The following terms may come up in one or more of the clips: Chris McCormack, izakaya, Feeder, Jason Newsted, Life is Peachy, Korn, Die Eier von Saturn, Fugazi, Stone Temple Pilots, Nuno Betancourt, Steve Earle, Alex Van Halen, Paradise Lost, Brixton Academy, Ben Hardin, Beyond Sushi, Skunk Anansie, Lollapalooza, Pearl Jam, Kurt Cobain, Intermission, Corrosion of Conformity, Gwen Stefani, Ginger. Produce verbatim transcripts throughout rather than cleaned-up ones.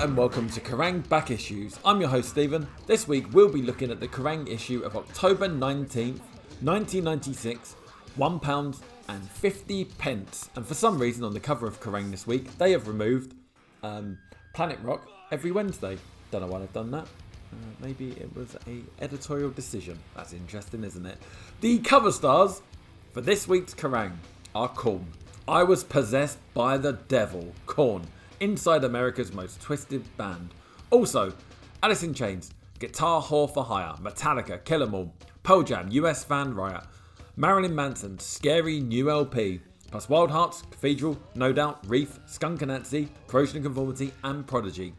and welcome to Kerrang! Back Issues. I'm your host Stephen. This week we'll be looking at the Kerrang! Issue of October nineteenth, nineteen ninety-six, one pound fifty. And for some reason on the cover of Kerrang! This week they have removed um, Planet Rock every Wednesday. Don't know why they've done that. Uh, maybe it was an editorial decision. That's interesting, isn't it? The cover stars for this week's Kerrang! are Korn. I was possessed by the devil. Korn. Inside America's most twisted band. Also, Alice in Chains, Guitar Whore for Hire, Metallica, Kill 'Em All, Pearl Jam, U S Fan Riot, Marilyn Manson, Scary New L P, plus Wild Hearts, Cathedral, No Doubt, Reef, Skunk Anansie, Corrosion of Conformity, and Prodigy.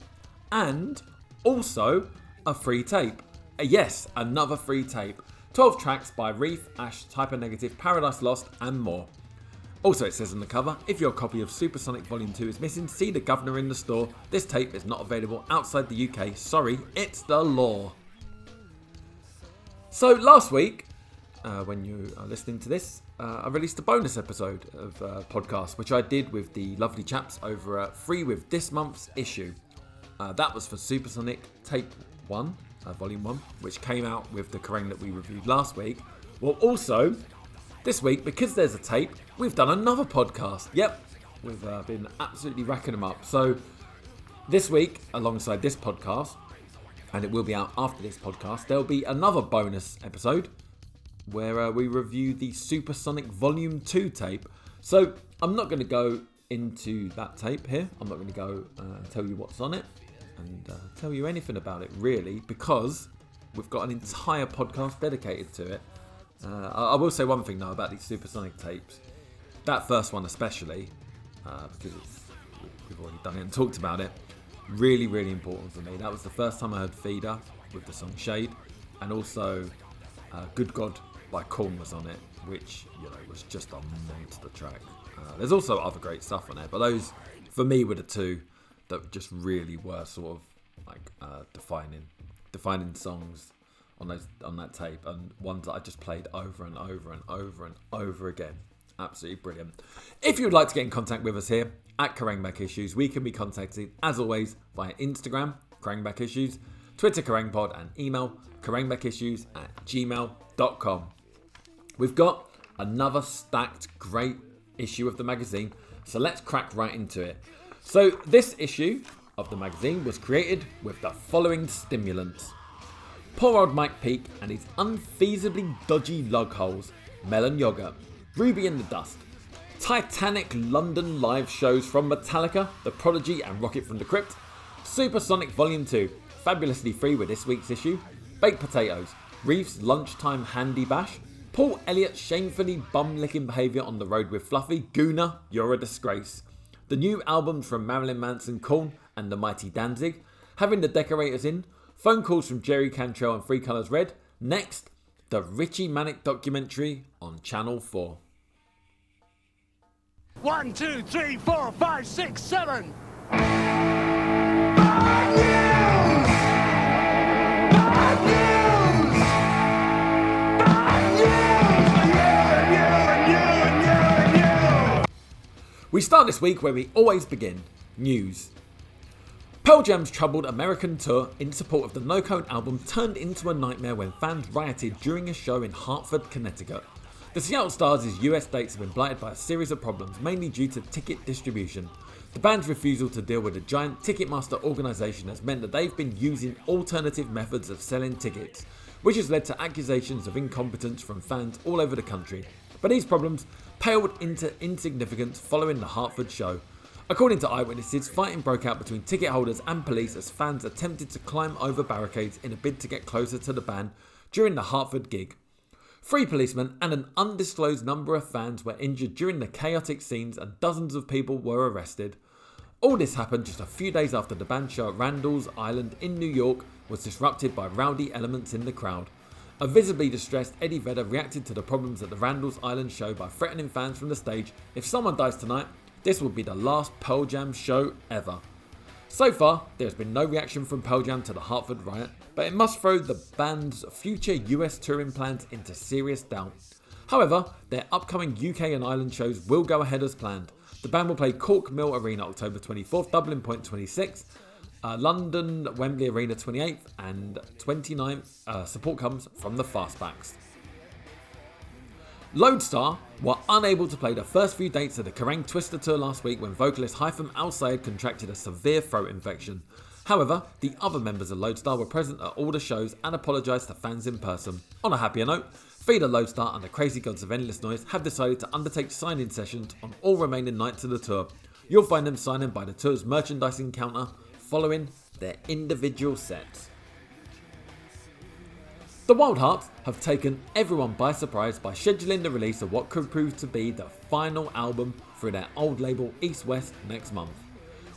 And also a free tape. Yes, another free tape. twelve tracks by Reef, Ash, Type O Negative, Paradise Lost, and more. Also, it says on the cover, if your copy of Supersonic Volume two is missing, see the governor in the store. This tape is not available outside the U K. Sorry, it's the law. So last week, uh, when you are listening to this, uh, I released a bonus episode of uh, podcast, which I did with the lovely chaps over at Free with this month's issue. Uh, that was for Supersonic Tape one, uh, Volume one, which came out with the Kerrang! That we reviewed last week. Well, also, this week, because there's a tape, we've done another podcast. Yep, we've uh, been absolutely racking them up. So this week, alongside this podcast, and it will be out after this podcast, there'll be another bonus episode where uh, we review the Supersonic Volume two tape. So I'm not going to go into that tape here. I'm not going to go uh, tell you what's on it and uh, tell you anything about it, really, because we've got an entire podcast dedicated to it. Uh, I will say one thing though about these Supersonic tapes, that first one especially, uh, because it's, we've already done it and talked about it, really, really important for me. That was the first time I heard Feeder with the song Shade, and also uh, Good God by Korn was on it, which, you know, was just a monster track. Uh, there's also other great stuff on there, but those, for me, were the two that just really were sort of like uh, defining, defining songs on those, on that tape, and ones that I just played over and over and over and over again. Absolutely brilliant. If you'd like to get in contact with us here at Kerrang! Back Issues, we can be contacted as always via Instagram, Kerrang! Back Issues, Twitter, Kerrang! Pod, and email kerrang back issues at gmail dot com. We've got another stacked great issue of the magazine, so let's crack right into it. So this issue of the magazine was created with the following stimulants. Poor old Mike Peake and his unfeasibly dodgy lug holes, melon yoghurt, Ruby in the Dust, Titanic London live shows from Metallica, The Prodigy and Rocket from the Crypt, Supersonic Volume two, fabulously free with this week's issue, Baked Potatoes, Reeves' lunchtime handy bash, Paul Elliott's shamefully bum-licking behaviour on the road with Fluffy, Gooner, You're a Disgrace, the new albums from Marilyn Manson, Korn and the Mighty Danzig, Having the Decorators In, Phone Calls from Jerry Cantrell and Three Colours Red. Next, the Richie Manick documentary on Channel four. One, two, three, four, five, six, seven. Bad news! Bad news! Bad news! You, you, you, you, you. We start this week where we always begin, news. Pearl Jam's troubled American tour in support of the No Code album turned into a nightmare when fans rioted during a show in Hartford, Connecticut. The Seattle Stars' U S dates have been blighted by a series of problems, mainly due to ticket distribution. The band's refusal to deal with a giant Ticketmaster organisation has meant that they've been using alternative methods of selling tickets, which has led to accusations of incompetence from fans all over the country. But these problems paled into insignificance following the Hartford show. According to eyewitnesses, fighting broke out between ticket holders and police as fans attempted to climb over barricades in a bid to get closer to the band during the Hartford gig. Three policemen and an undisclosed number of fans were injured during the chaotic scenes and dozens of people were arrested. All this happened just a few days after the band show at Randall's Island in New York was disrupted by rowdy elements in the crowd. A visibly distressed Eddie Vedder reacted to the problems at the Randall's Island show by threatening fans from the stage, "If someone dies tonight, this will be the last Pearl Jam show ever." So far, there has been no reaction from Pearl Jam to the Hartford riot, but it must throw the band's future U S touring plans into serious doubt. However, their upcoming U K and Ireland shows will go ahead as planned. The band will play Cork Mill Arena October twenty-fourth, Dublin Point twenty-sixth, Uh, London, Wembley Arena, twenty-eighth and twenty-ninth. Uh, support comes from the Fastbacks. Lodestar were unable to play the first few dates of the Kerrang! Twister tour last week when vocalist Haitham Al-Sayed contracted a severe throat infection. However, the other members of Lodestar were present at all the shows and apologised to fans in person. On a happier note, Feeder, Lodestar and the Crazy Gods of Endless Noise have decided to undertake sign-in sessions on all remaining nights of the tour. You'll find them signing by the tour's merchandising counter following their individual sets. The Wild Hearts have taken everyone by surprise by scheduling the release of what could prove to be the final album through their old label East West next month.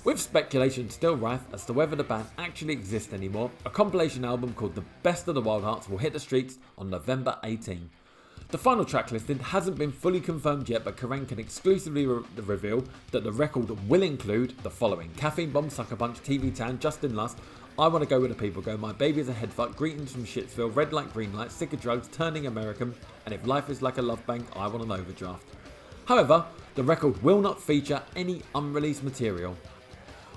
With speculation still rife as to whether the band actually exists anymore, a compilation album called The Best of the Wild Hearts will hit the streets on November eighteenth. The final track listing hasn't been fully confirmed yet, but Kerrang! Can exclusively re- reveal that the record will include the following: Caffeine Bomb, Sucker Punch, T V Tan, Justin Lust, I Wanna Go Where the People Go, My Baby Is a Headfuck, Greetings from Shitsville, Red Light Green Light, Sick of Drugs, Turning American, and If Life Is Like a Love Bank, I Want an Overdraft. However, the record will not feature any unreleased material.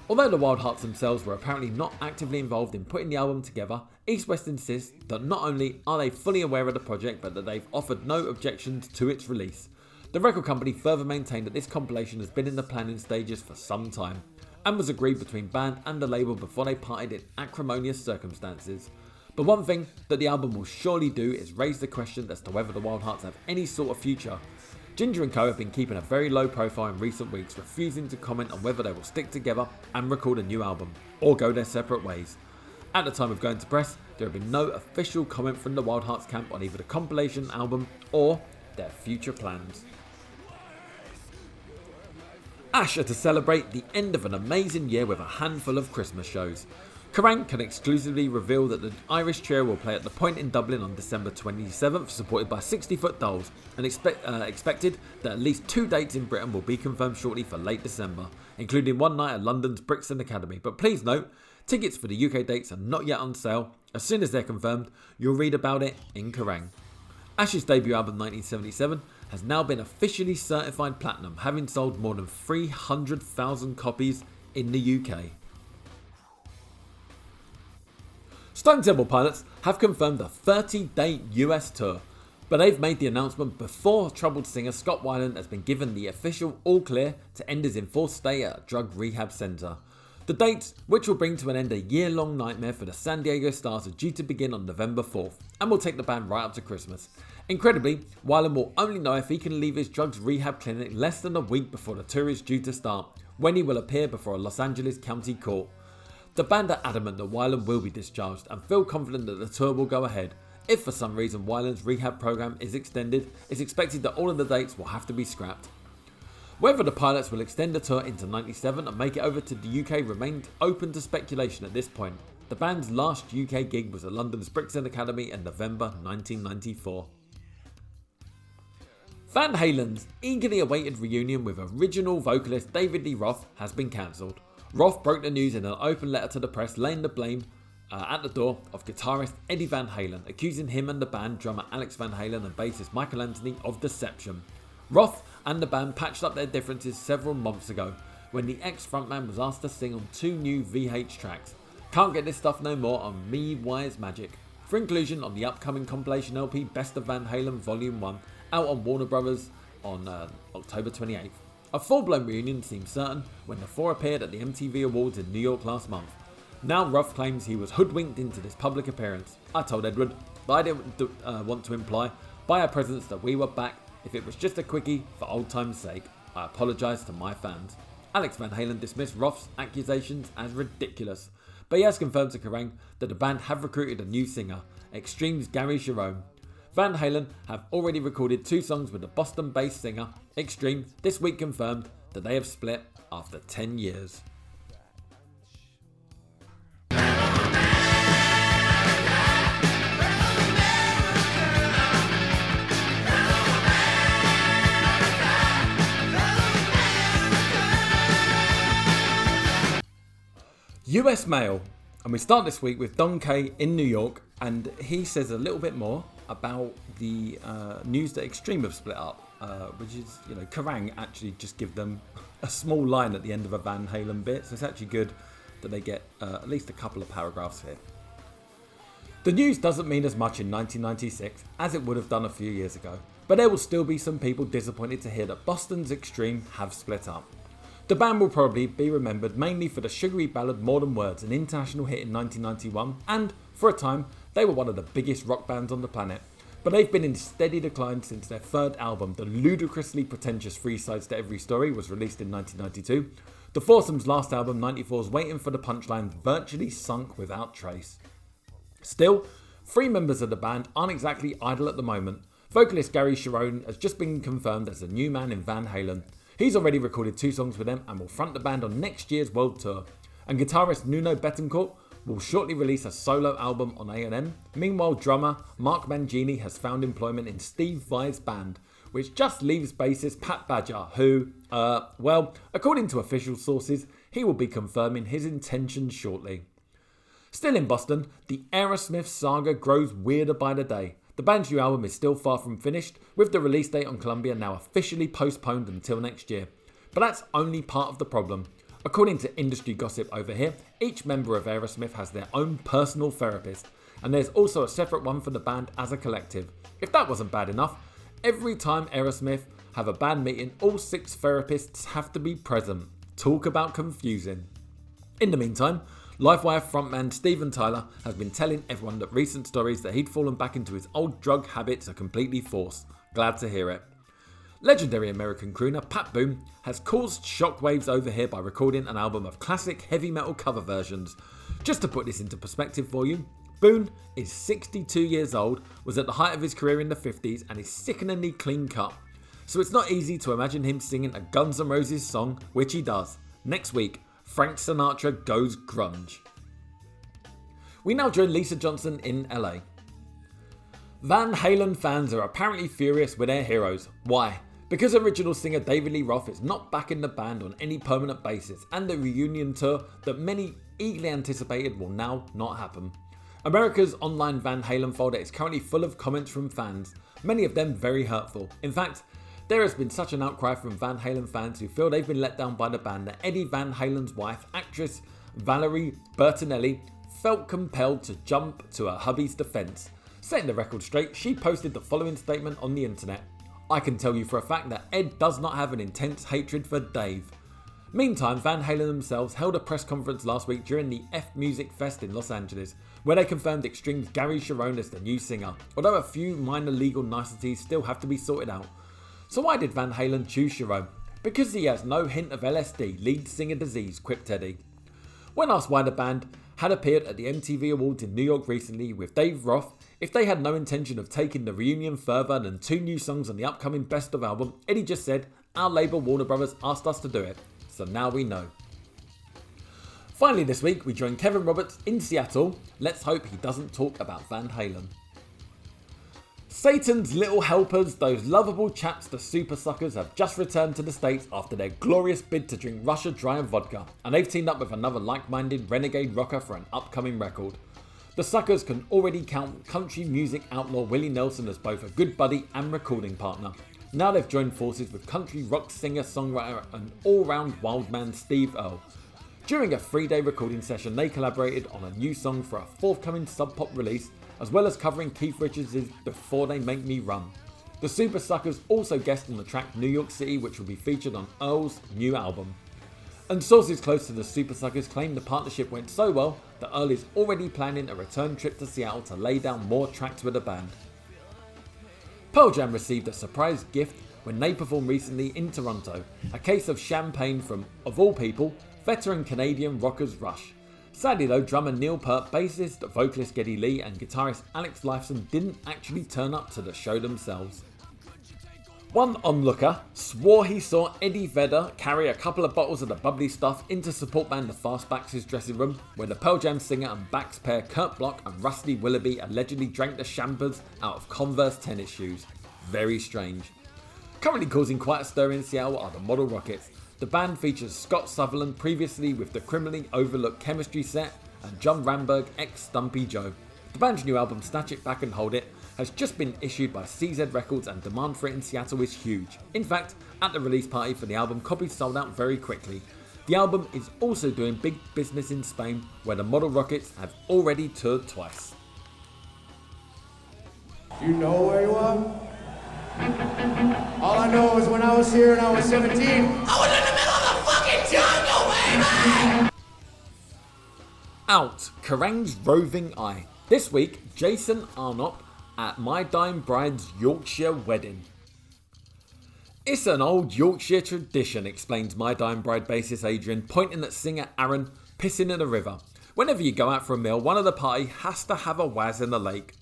Although the Wild Hearts themselves were apparently not actively involved in putting the album together, East West insists that not only are they fully aware of the project, but that they've offered no objections to its release. The record company further maintained that this compilation has been in the planning stages for some time, and was agreed between band and the label before they parted in acrimonious circumstances. But one thing that the album will surely do is raise the question as to whether the Wild Hearts have any sort of future. Ginger and co have been keeping a very low profile in recent weeks, refusing to comment on whether they will stick together and record a new album, or go their separate ways. At the time of going to press, there have been no official comment from the Wild Hearts camp on either the compilation album or their future plans. Ash are to celebrate the end of an amazing year with a handful of Christmas shows. Kerrang! Can exclusively reveal that the Irish trio will play at the Point in Dublin on December twenty-seventh, supported by sixty foot dolls, and expect, uh, expected that at least two dates in Britain will be confirmed shortly for late December, including one night at London's Brixton Academy. But please note, tickets for the U K dates are not yet on sale. As soon as they're confirmed, you'll read about it in Kerrang! Ash's debut album nineteen seventy-seven has now been officially certified platinum, having sold more than three hundred thousand copies in the U K. Stone Temple Pilots have confirmed a thirty-day U S tour, but they've made the announcement before troubled singer Scott Weiland has been given the official all-clear to end his enforced stay at a drug rehab centre. The dates, which will bring to an end a year-long nightmare for the San Diego stars, are due to begin on November fourth, and will take the band right up to Christmas. Incredibly, Weiland will only know if he can leave his drugs rehab clinic less than a week before the tour is due to start, when he will appear before a Los Angeles county court. The band are adamant that Weiland will be discharged and feel confident that the tour will go ahead. If for some reason Weiland's rehab program is extended, it's expected that all of the dates will have to be scrapped. Whether the Pilots will extend the tour into ninety-seven and make it over to the U K remains open to speculation at this point. The band's last U K gig was at London's Brixton Academy in November nineteen ninety-four. Van Halen's eagerly awaited reunion with original vocalist David Lee Roth has been cancelled. Roth broke the news in an open letter to the press, laying the blame uh, at the door of guitarist Eddie Van Halen, accusing him and the band drummer Alex Van Halen and bassist Michael Anthony of deception. Roth and the band patched up their differences several months ago, when the ex-frontman was asked to sing on two new V H tracks, Can't Get This Stuff No More on Me Wise Magic, for inclusion on the upcoming compilation L P Best of Van Halen Volume one, out on Warner Brothers on uh, October twenty-eighth. A full-blown reunion seemed certain when the four appeared at the M T V Awards in New York last month. Now Roth claims he was hoodwinked into this public appearance. I told Edward, but I didn't uh, want to imply by our presence that we were back. If it was just a quickie for old time's sake, I apologise to my fans. Alex Van Halen dismissed Roth's accusations as ridiculous, but he has confirmed to Kerrang! That the band have recruited a new singer, Extreme's Gary Cherone. Van Halen have already recorded two songs with the Boston-based singer Extreme, this week confirmed that they have split after ten years. U S Mail, and we start this week with Don Kay in New York, and he says a little bit more about the uh, news that Extreme have split up, uh, which is, you know, Kerrang! Actually just give them a small line at the end of a Van Halen bit, so it's actually good but they get uh, at least a couple of paragraphs here. The news doesn't mean as much in nineteen ninety-six as it would have done a few years ago, but there will still be some people disappointed to hear that Boston's Extreme have split up. The band will probably be remembered mainly for the sugary ballad More Than Words, an international hit in nineteen ninety-one, and, for a time, they were one of the biggest rock bands on the planet, but they've been in steady decline since their third album, the ludicrously pretentious Three Sides to Every Story, was released in nineteen ninety-two. The foursome's last album, ninety-four's Waiting for the Punchline, virtually sunk without trace. Still, three members of the band aren't exactly idle at the moment. Vocalist Gary Cherone has just been confirmed as the new man in Van Halen. He's already recorded two songs with them and will front the band on next year's world tour. And guitarist Nuno Betancourt will shortly release a solo album on A and M. Meanwhile, drummer Mark Mangini has found employment in Steve Vai's band, which just leaves bassist Pat Badger, who, uh, well, according to official sources, he will be confirming his intentions shortly. Still in Boston, the Aerosmith saga grows weirder by the day. The band's new album is still far from finished, with the release date on Columbia now officially postponed until next year. But that's only part of the problem. According to industry gossip over here, each member of Aerosmith has their own personal therapist, and there's also a separate one for the band as a collective. If that wasn't bad enough, every time Aerosmith have a band meeting, all six therapists have to be present. Talk about confusing. In the meantime, LiveWire frontman Steven Tyler has been telling everyone that recent stories that he'd fallen back into his old drug habits are completely false. Glad to hear it. Legendary American crooner Pat Boone has caused shockwaves over here by recording an album of classic heavy metal cover versions. Just to put this into perspective for you, Boone is sixty-two years old, was at the height of his career in the fifties, and is sickeningly clean cut. So it's not easy to imagine him singing a Guns N' Roses song, which he does. Next week, Frank Sinatra goes grunge. We now join Lisa Johnson in L A. Van Halen fans are apparently furious with their heroes. Why? Because original singer David Lee Roth is not back in the band on any permanent basis, and the reunion tour that many eagerly anticipated will now not happen. America's online Van Halen folder is currently full of comments from fans, many of them very hurtful. In fact, there has been such an outcry from Van Halen fans who feel they've been let down by the band that Eddie Van Halen's wife, actress Valerie Bertinelli, felt compelled to jump to her hubby's defense. Setting the record straight, she posted the following statement on the internet. I can tell you for a fact that Ed does not have an intense hatred for Dave. Meantime, Van Halen themselves held a press conference last week during the F Music Fest in Los Angeles, where they confirmed Extreme's Gary Cherone as the new singer, although a few minor legal niceties still have to be sorted out. So why did Van Halen choose Cherone? Because he has no hint of L S D, lead singer disease, quipped Eddie. When asked why the band had appeared at the M T V Awards in New York recently with Dave Roth, if they had no intention of taking the reunion further than two new songs on the upcoming Best of album, Eddie just said, our label Warner Brothers asked us to do it, so now we know. Finally this week, we join Kevin Roberts in Seattle. Let's hope he doesn't talk about Van Halen. Satan's little helpers, those lovable chaps the super suckers, have just returned to the States after their glorious bid to drink Russia dry and vodka, and they've teamed up with another like-minded renegade rocker for an upcoming record. The suckers can already count country music outlaw Willie Nelson as both a good buddy and recording partner. Now they've joined forces with country rock singer, songwriter and all-round wild man Steve Earle. During a three-day recording session, they collaborated on a new song for a forthcoming Sub Pop release, as well as covering Keith Richards' Before They Make Me Run. The Super Suckers also guest on the track New York City, which will be featured on Earl's new album. And sources close to the Super Suckers claim the partnership went so well that Earl is already planning a return trip to Seattle to lay down more tracks with the band. Pearl Jam received a surprise gift when they performed recently in Toronto, a case of champagne from, of all people, veteran Canadian rockers Rush. Sadly though, drummer Neil Peart, bassist, vocalist Geddy Lee and guitarist Alex Lifeson didn't actually turn up to the show themselves. One onlooker swore he saw Eddie Vedder carry a couple of bottles of the bubbly stuff into support band The Fastbacks' dressing room, where the Pearl Jam singer and backs pair Kurt Block and Rusty Willoughby allegedly drank the champers out of Converse tennis shoes. Very strange. Currently causing quite a stir in Seattle are the Model Rockets. The band features Scott Sutherland, previously with the criminally overlooked Chemistry set, and John Ramberg, ex-Stumpy Joe. The band's new album, Snatch It Back and Hold It, has just been issued by C Z Records and demand for it in Seattle is huge. In fact, at the release party for the album, copies sold out very quickly. The album is also doing big business in Spain, where the Model Rockets have already toured twice. You know where you are? All I know is when I was here and I was seventeen, I was in the middle of the fucking jungle, baby! Out, Kerrang's roving eye. This week, Jason Arnott at My Dying Bride's Yorkshire Wedding. It's an old Yorkshire tradition, explains My Dying Bride bassist Adrian, pointing at singer Aaron pissing in the river. Whenever you go out for a meal, one of the party has to have a waz in the lake.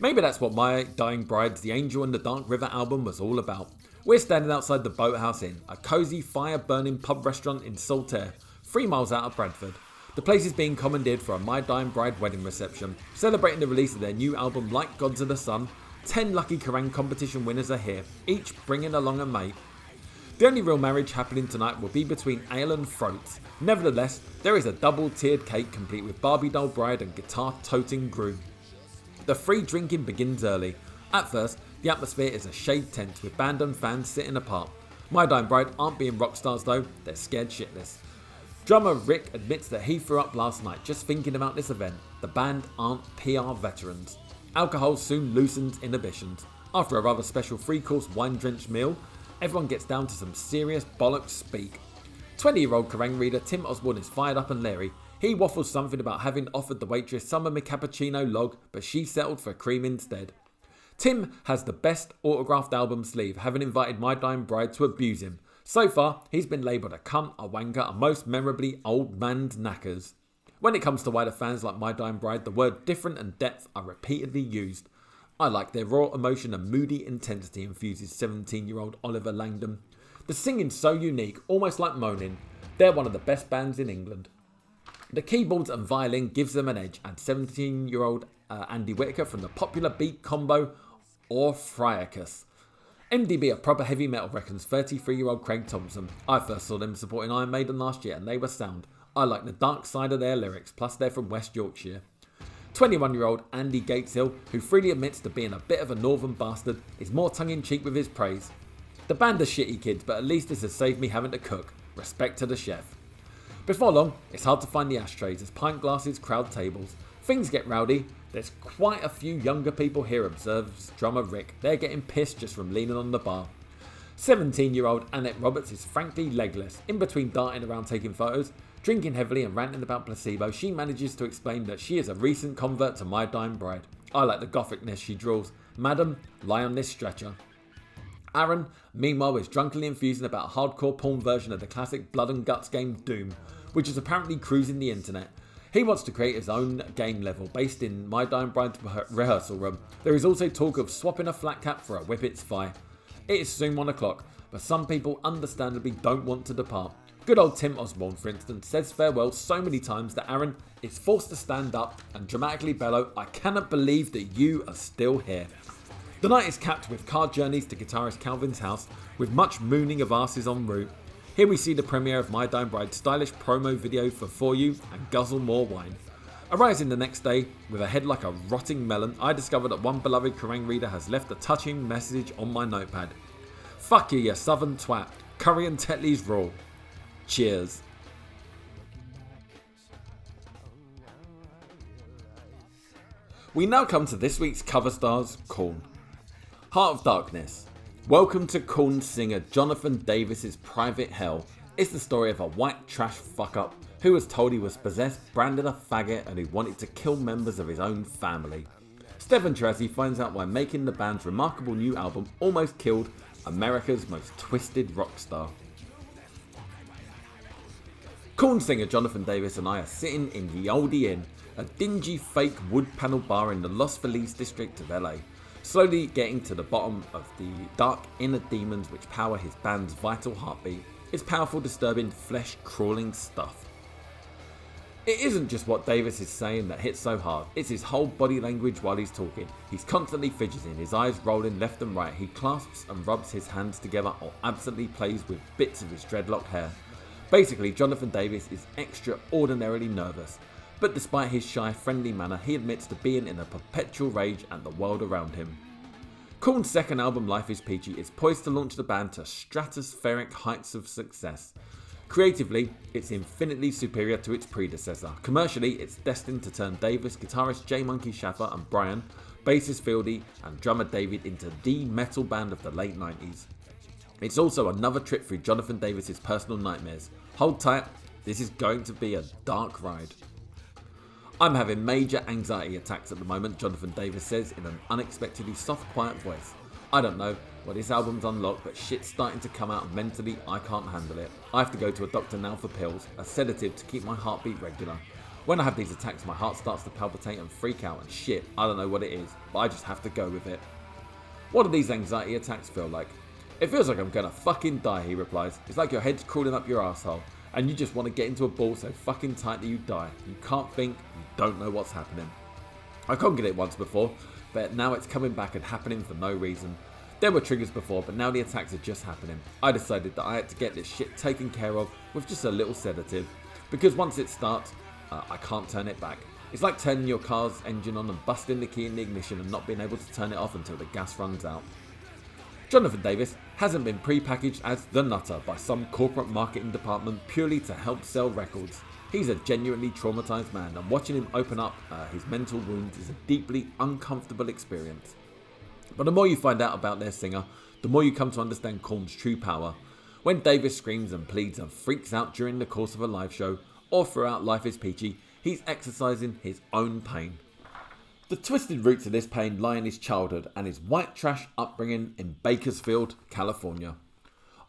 Maybe that's what My Dying Bride's The Angel in the Dark River album was all about. We're standing outside the Boathouse Inn, a cosy fire-burning pub restaurant in Saltaire, three miles out of Bradford. The place is being commandeered for a My Dying Bride wedding reception, celebrating the release of their new album Like Gods of the Sun. Ten lucky Kerrang! Competition winners are here, each bringing along a mate. The only real marriage happening tonight will be between ale and throats. Nevertheless, there is a double-tiered cake complete with Barbie doll bride and guitar-toting groom. The free drinking begins early. At first, the atmosphere is a shade tense with band and fans sitting apart. My Dying Bride aren't being rock stars though, they're scared shitless. Drummer Rick admits that he threw up last night just thinking about this event. The band aren't P R veterans. Alcohol soon loosens inhibitions. After a rather special three-course wine-drenched meal, everyone gets down to some serious bollocks speak. twenty-year-old Kerrang! Reader Tim Osborne is fired up and leery. He waffles something about having offered the waitress some of my cappuccino log, but she settled for cream instead. Tim has the best autographed album sleeve, having invited My Dying Bride to abuse him. So far, he's been labelled a cunt, a wanker, and most memorably, old man's knackers. When it comes to wider fans like My Dying Bride, the word different and depth are repeatedly used. I like their raw emotion and moody intensity, infuses seventeen-year-old Oliver Langdon. The singing's so unique, almost like moaning. They're one of the best bands in England. The keyboards and violin gives them an edge, and seventeen-year-old uh, Andy Whitaker from the popular beat combo Orphriacus. M D B are proper heavy metal, reckons thirty-three-year-old Craig Thompson. I first saw them supporting Iron Maiden last year and they were sound. I like the dark side of their lyrics, plus they're from West Yorkshire. twenty-one-year-old Andy Gatehill, who freely admits to being a bit of a northern bastard, is more tongue-in-cheek with his praise. The band are shitty kids, but at least this has saved me having to cook. Respect to the chef. Before long, it's hard to find the ashtrays as pint glasses crowd tables. Things get rowdy. There's quite a few younger people here, observes drummer Rick. They're getting pissed just from leaning on the bar. seventeen-year-old Annette Roberts is frankly legless. In between darting around taking photos, drinking heavily and ranting about placebo, she manages to explain that she is a recent convert to My Dying Bride. I like the gothicness, she drawls. Madam, lie on this stretcher. Aaron, meanwhile, is drunkenly infusing about a hardcore porn version of the classic Blood and Guts game Doom, which is apparently cruising the internet. He wants to create his own game level based in My Dying Bride's rehearsal room. There is also talk of swapping a flat cap for a Whippet's Fi. It is soon one o'clock, but some people understandably don't want to depart. Good old Tim Osborne, for instance, says farewell so many times that Aaron is forced to stand up and dramatically bellow, "I cannot believe that you are still here." The night is capped with car journeys to guitarist Calvin's house, with much mooning of asses en route. Here we see the premiere of My Dying Bride's stylish promo video for For You and Guzzle More Wine. Arising the next day with a head like a rotting melon, I discover that one beloved Kerrang! Reader has left a touching message on my notepad. Fuck you, you southern twat. Curry and Tetley's raw. Cheers. We now come to this week's cover stars, Korn. Heart of Darkness. Welcome to Korn singer Jonathan Davis' private hell. It's the story of a white trash fuck-up who was told he was possessed, branded a faggot, and who wanted to kill members of his own family. Stefan Trezzi finds out why making the band's remarkable new album almost killed America's most twisted rock star. Korn singer Jonathan Davis and I are sitting in Ye Olde Inn, a dingy fake wood panel bar in the Los Feliz district of L A. Slowly getting to the bottom of the dark inner demons which power his band's vital heartbeat. It's powerful, disturbing, flesh-crawling stuff. It isn't just what Davis is saying that hits so hard, it's his whole body language while he's talking. He's constantly fidgeting, his eyes rolling left and right, he clasps and rubs his hands together or absently plays with bits of his dreadlocked hair. Basically, Jonathan Davis is extraordinarily nervous. But despite his shy, friendly manner, he admits to being in a perpetual rage at the world around him. Korn's second album, Life is Peachy, is poised to launch the band to stratospheric heights of success. Creatively, it's infinitely superior to its predecessor. Commercially, it's destined to turn Davis, guitarist J Monkey Shaffer and Brian, bassist Fieldy and drummer David into the metal band of the late nineties. It's also another trip through Jonathan Davis's personal nightmares. Hold tight, this is going to be a dark ride. I'm having major anxiety attacks at the moment, Jonathan Davis says in an unexpectedly soft, quiet voice. I don't know what this album's unlocked, but shit's starting to come out and mentally I can't handle it. I have to go to a doctor now for pills, a sedative to keep my heartbeat regular. When I have these attacks, my heart starts to palpitate and freak out and shit, I don't know what it is, but I just have to go with it. What do these anxiety attacks feel like? It feels like I'm gonna fucking die, he replies. It's like your head's crawling up your asshole, and you just want to get into a ball so fucking tight that you die. You can't think, you don't know what's happening. I conquered it once before, but now it's coming back and happening for no reason. There were triggers before, but now the attacks are just happening. I decided that I had to get this shit taken care of with just a little sedative, because once it starts, uh, I can't turn it back. It's like turning your car's engine on and busting the key in the ignition and not being able to turn it off until the gas runs out. Jonathan Davis hasn't been prepackaged as The Nutter by some corporate marketing department purely to help sell records. He's a genuinely traumatised man, and watching him open up uh, his mental wounds is a deeply uncomfortable experience. But the more you find out about their singer, the more you come to understand Korn's true power. When Davis screams and pleads and freaks out during the course of a live show, or throughout Life is Peachy, he's exercising his own pain. The twisted roots of this pain lie in his childhood and his white trash upbringing in Bakersfield, California.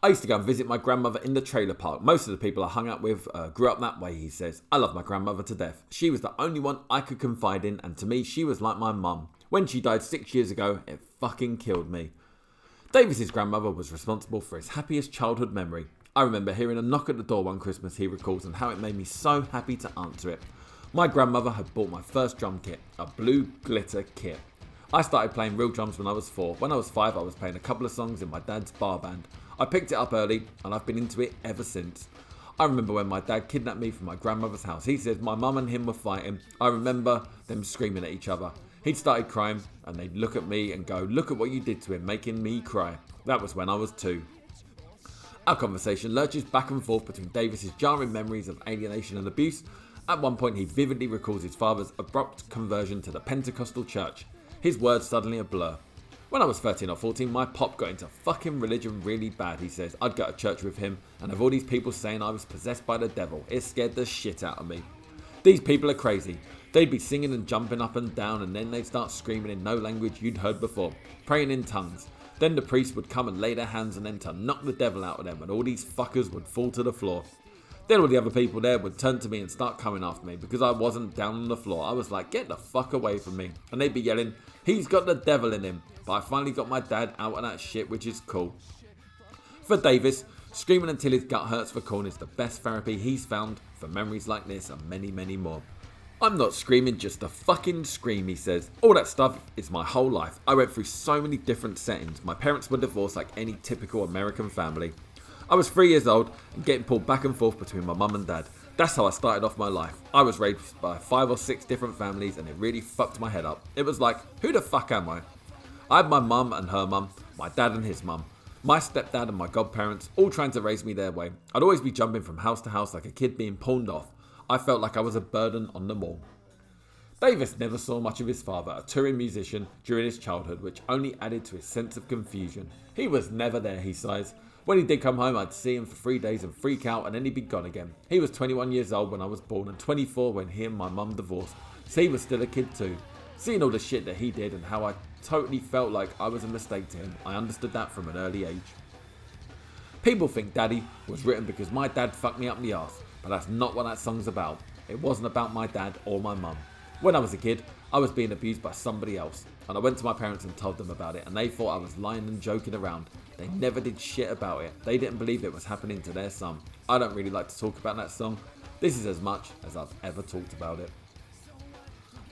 I used to go and visit my grandmother in the trailer park. Most of the people I hung out with uh, grew up that way, he says. I love my grandmother to death. She was the only one I could confide in, and to me, she was like my mum. When she died six years ago, it fucking killed me. Davis's grandmother was responsible for his happiest childhood memory. I remember hearing a knock at the door one Christmas, he recalls, and how it made me so happy to answer it. My grandmother had bought my first drum kit, a blue glitter kit. I started playing real drums when I was four. When I was five, I was playing a couple of songs in my dad's bar band. I picked it up early, and I've been into it ever since. I remember when my dad kidnapped me from my grandmother's house. He says my mum and him were fighting. I remember them screaming at each other. He'd started crying, and they'd look at me and go, look at what you did to him, making me cry. That was when I was two. Our conversation lurches back and forth between Davis's jarring memories of alienation and abuse. At one point, he vividly recalls his father's abrupt conversion to the Pentecostal church. His words suddenly a blur. When I was thirteen or fourteen, my pop got into fucking religion really bad, he says. I'd go to church with him and have all these people saying I was possessed by the devil. It scared the shit out of me. These people are crazy. They'd be singing and jumping up and down, and then they'd start screaming in no language you'd heard before, praying in tongues. Then the priest would come and lay their hands on them to knock the devil out of them, and all these fuckers would fall to the floor. Then all the other people there would turn to me and start coming after me because I wasn't down on the floor. I was like, get the fuck away from me. And they'd be yelling, he's got the devil in him. But I finally got my dad out of that shit, which is cool. For Davis, screaming until his gut hurts for Korn is the best therapy he's found for memories like this and many, many more. I'm not screaming just to fucking scream, he says. All that stuff is my whole life. I went through so many different settings. My parents were divorced like any typical American family. I was three years old and getting pulled back and forth between my mum and dad. That's how I started off my life. I was raised by five or six different families and it really fucked my head up. It was like, who the fuck am I? I had my mum and her mum, my dad and his mum, my stepdad and my godparents, all trying to raise me their way. I'd always be jumping from house to house like a kid being pawned off. I felt like I was a burden on them all. Davis never saw much of his father, a touring musician, during his childhood, which only added to his sense of confusion. He was never there, he sighs. When he did come home, I'd see him for three days and freak out, and then he'd be gone again. He was twenty-one years old when I was born and twenty-four when he and my mum divorced, so he was still a kid too. Seeing all the shit that he did and how I totally felt like I was a mistake to him, I understood that from an early age. People think Daddy was written because my dad fucked me up in the arse, but that's not what that song's about. It wasn't about my dad or my mum. When I was a kid, I was being abused by somebody else, and I went to my parents and told them about it, and they thought I was lying and joking around. They never did shit about it. They didn't believe it was happening to their son. I don't really like to talk about that song. This is as much as I've ever talked about it.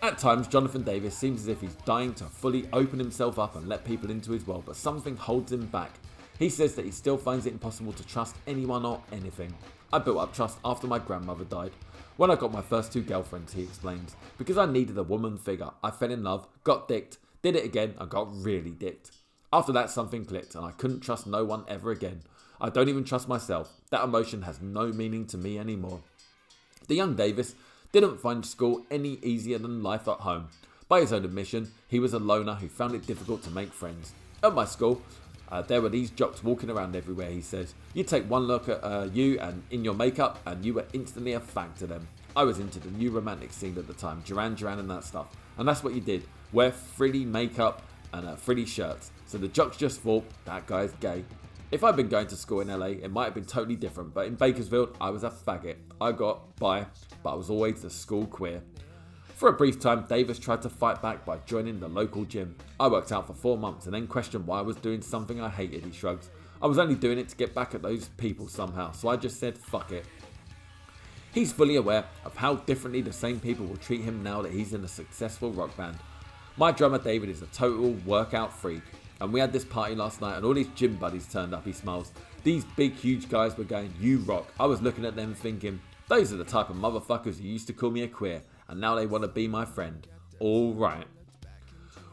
At times, Jonathan Davis seems as if he's dying to fully open himself up and let people into his world, but something holds him back. He says that he still finds it impossible to trust anyone or anything. I built up trust after my grandmother died. When I got my first two girlfriends, he explains, because I needed a woman figure. I fell in love, got dicked, did it again, and got really dicked. After that, something clicked, and I couldn't trust no one ever again. I don't even trust myself. That emotion has no meaning to me anymore. The young Davis didn't find school any easier than life at home. By his own admission, he was a loner who found it difficult to make friends. At my school, uh, there were these jocks walking around everywhere, he says. You take one look at uh, you and in your makeup and you were instantly a fag to them. I was into the new romantic scene at the time, Duran Duran and that stuff. And that's what you did, wear frilly makeup and uh, frilly shirts. So the jocks just thought, that guy's gay. If I'd been going to school in L A, it might have been totally different, but in Bakersfield, I was a faggot. I got bi, but I was always the school queer. For a brief time, Davis tried to fight back by joining the local gym. I worked out for four months and then questioned why I was doing something I hated, he shrugs. I was only doing it to get back at those people somehow, so I just said fuck it. He's fully aware of how differently the same people will treat him now that he's in a successful rock band. My drummer David is a total workout freak, and we had this party last night and all his gym buddies turned up, he smiles. These big huge guys were going, you rock. I was looking at them thinking, those are the type of motherfuckers who used to call me a queer. And now they want to be my friend. All right.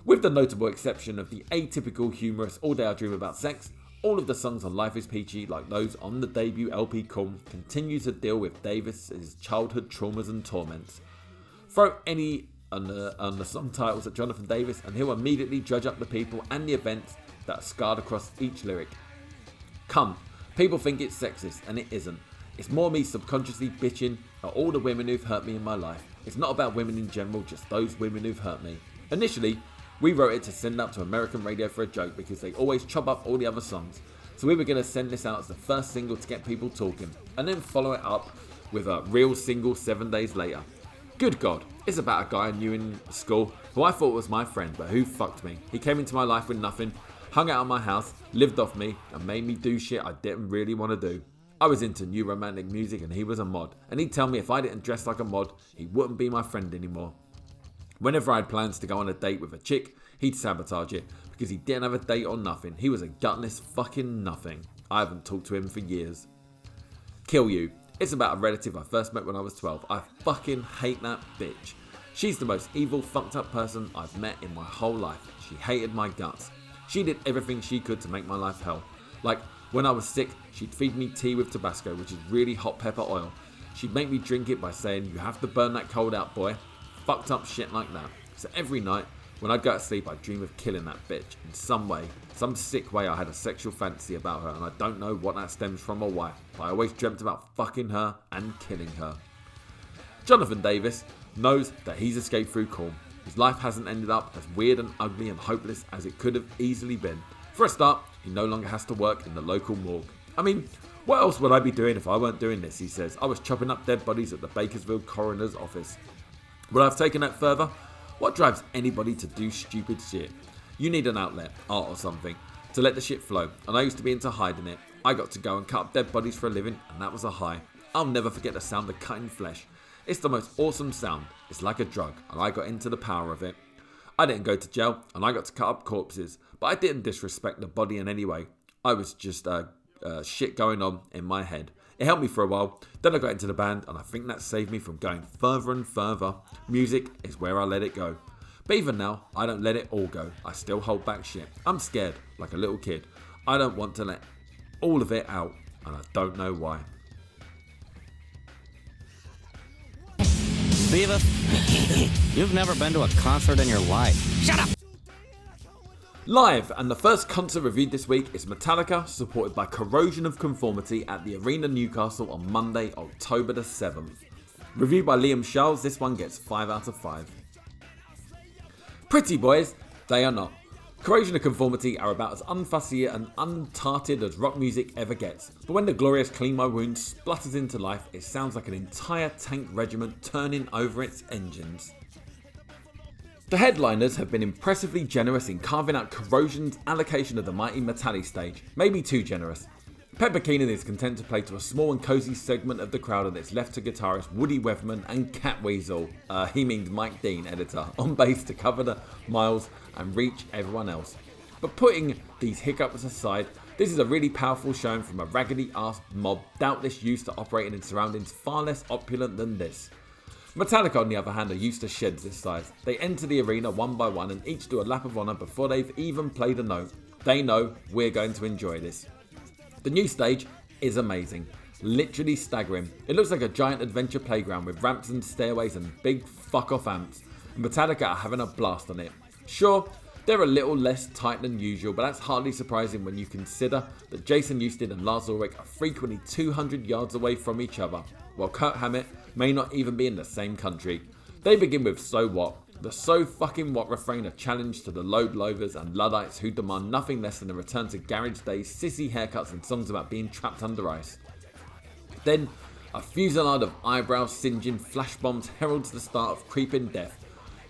With the notable exception of the atypical humorous All Day I Dream About Sex, all of the songs on Life is Peachy, like those on the debut L P Korn, continue to deal with Davis' childhood traumas and torments. Throw any on the, on the song titles at Jonathan Davis and he'll immediately dredge up the people and the events that are scarred across each lyric. Come, people think it's sexist and it isn't. It's more me subconsciously bitching at all the women who've hurt me in my life. It's not about women in general, just those women who've hurt me. Initially, we wrote it to send up to American radio for a joke because they always chop up all the other songs. So we were going to send this out as the first single to get people talking and then follow it up with a real single seven days later. Good God, it's about a guy I knew in school who I thought was my friend but who fucked me. He came into my life with nothing, hung out at my house, lived off me and made me do shit I didn't really want to do. I was into new romantic music and he was a mod, and he'd tell me if I didn't dress like a mod, he wouldn't be my friend anymore. Whenever I had plans to go on a date with a chick, he'd sabotage it, because he didn't have a date or nothing. He was a gutless fucking nothing. I haven't talked to him for years. Kill You. It's about a relative I first met when I was twelve. I fucking hate that bitch. She's the most evil, fucked up person I've met in my whole life. She hated my guts. She did everything she could to make my life hell. Like, when I was sick, she'd feed me tea with Tabasco, which is really hot pepper oil. She'd make me drink it by saying, you have to burn that cold out, boy. Fucked up shit like that. So every night, when I'd go to sleep, I'd dream of killing that bitch. In some way, some sick way, I had a sexual fantasy about her, and I don't know what that stems from or why, but I always dreamt about fucking her and killing her. Jonathan Davis knows that he's escaped through Korn. His life hasn't ended up as weird and ugly and hopeless as it could have easily been. For a start, he no longer has to work in the local morgue. I mean, what else would I be doing if I weren't doing this, he says. I was chopping up dead bodies at the Bakersfield coroner's office. Would I have taken that further? What drives anybody to do stupid shit? You need an outlet, art or something, to let the shit flow, and I used to be into hiding it. I got to go and cut up dead bodies for a living, and that was a high. I'll never forget the sound of cutting flesh. It's the most awesome sound. It's like a drug, and I got into the power of it. I didn't go to jail, and I got to cut up corpses, but I didn't disrespect the body in any way. I was just uh, uh, shit going on in my head. It helped me for a while, then I got into the band, and I think that saved me from going further and further. Music is where I let it go. But even now, I don't let it all go. I still hold back shit. I'm scared, like a little kid. I don't want to let all of it out, and I don't know why. Beavis, you've never been to a concert in your life. Shut up! Live, and the first concert reviewed this week is Metallica, supported by Corrosion of Conformity at the Arena Newcastle on Monday, October the seventh. Reviewed by Liam Charles, this one gets five out of five. Pretty boys, they are not. Corrosion of Conformity are about as unfussy and untarted as rock music ever gets, but when the glorious Clean My Wounds splutters into life, it sounds like an entire tank regiment turning over its engines. The headliners have been impressively generous in carving out Corrosion's allocation of the mighty Metallica stage, maybe too generous. Pepper Keenan is content to play to a small and cosy segment of the crowd and it's left to guitarist Woody Weathman and Catweasel, uh, he means Mike Dean, editor, on bass to cover the miles and reach everyone else. But putting these hiccups aside, this is a really powerful showing from a raggedy ass mob doubtless used to operating in surroundings far less opulent than this. Metallica, on the other hand, are used to sheds this size. They enter the arena one by one and each do a lap of honour before they've even played a note. They know we're going to enjoy this. The new stage is amazing, literally staggering. It looks like a giant adventure playground with ramps and stairways and big fuck off amps. Metallica are having a blast on it. Sure, they're a little less tight than usual, but that's hardly surprising when you consider that Jason Newsted and Lars Ulrich are frequently two hundred yards away from each other, while Kirk Hammett may not even be in the same country. They begin with "So What?" The "So Fucking What" refrain, a challenge to the load lovers and Luddites who demand nothing less than a return to garage days, sissy haircuts and songs about being trapped under ice. Then a fusillade of eyebrow-singeing flash bombs heralds the start of Creeping Death.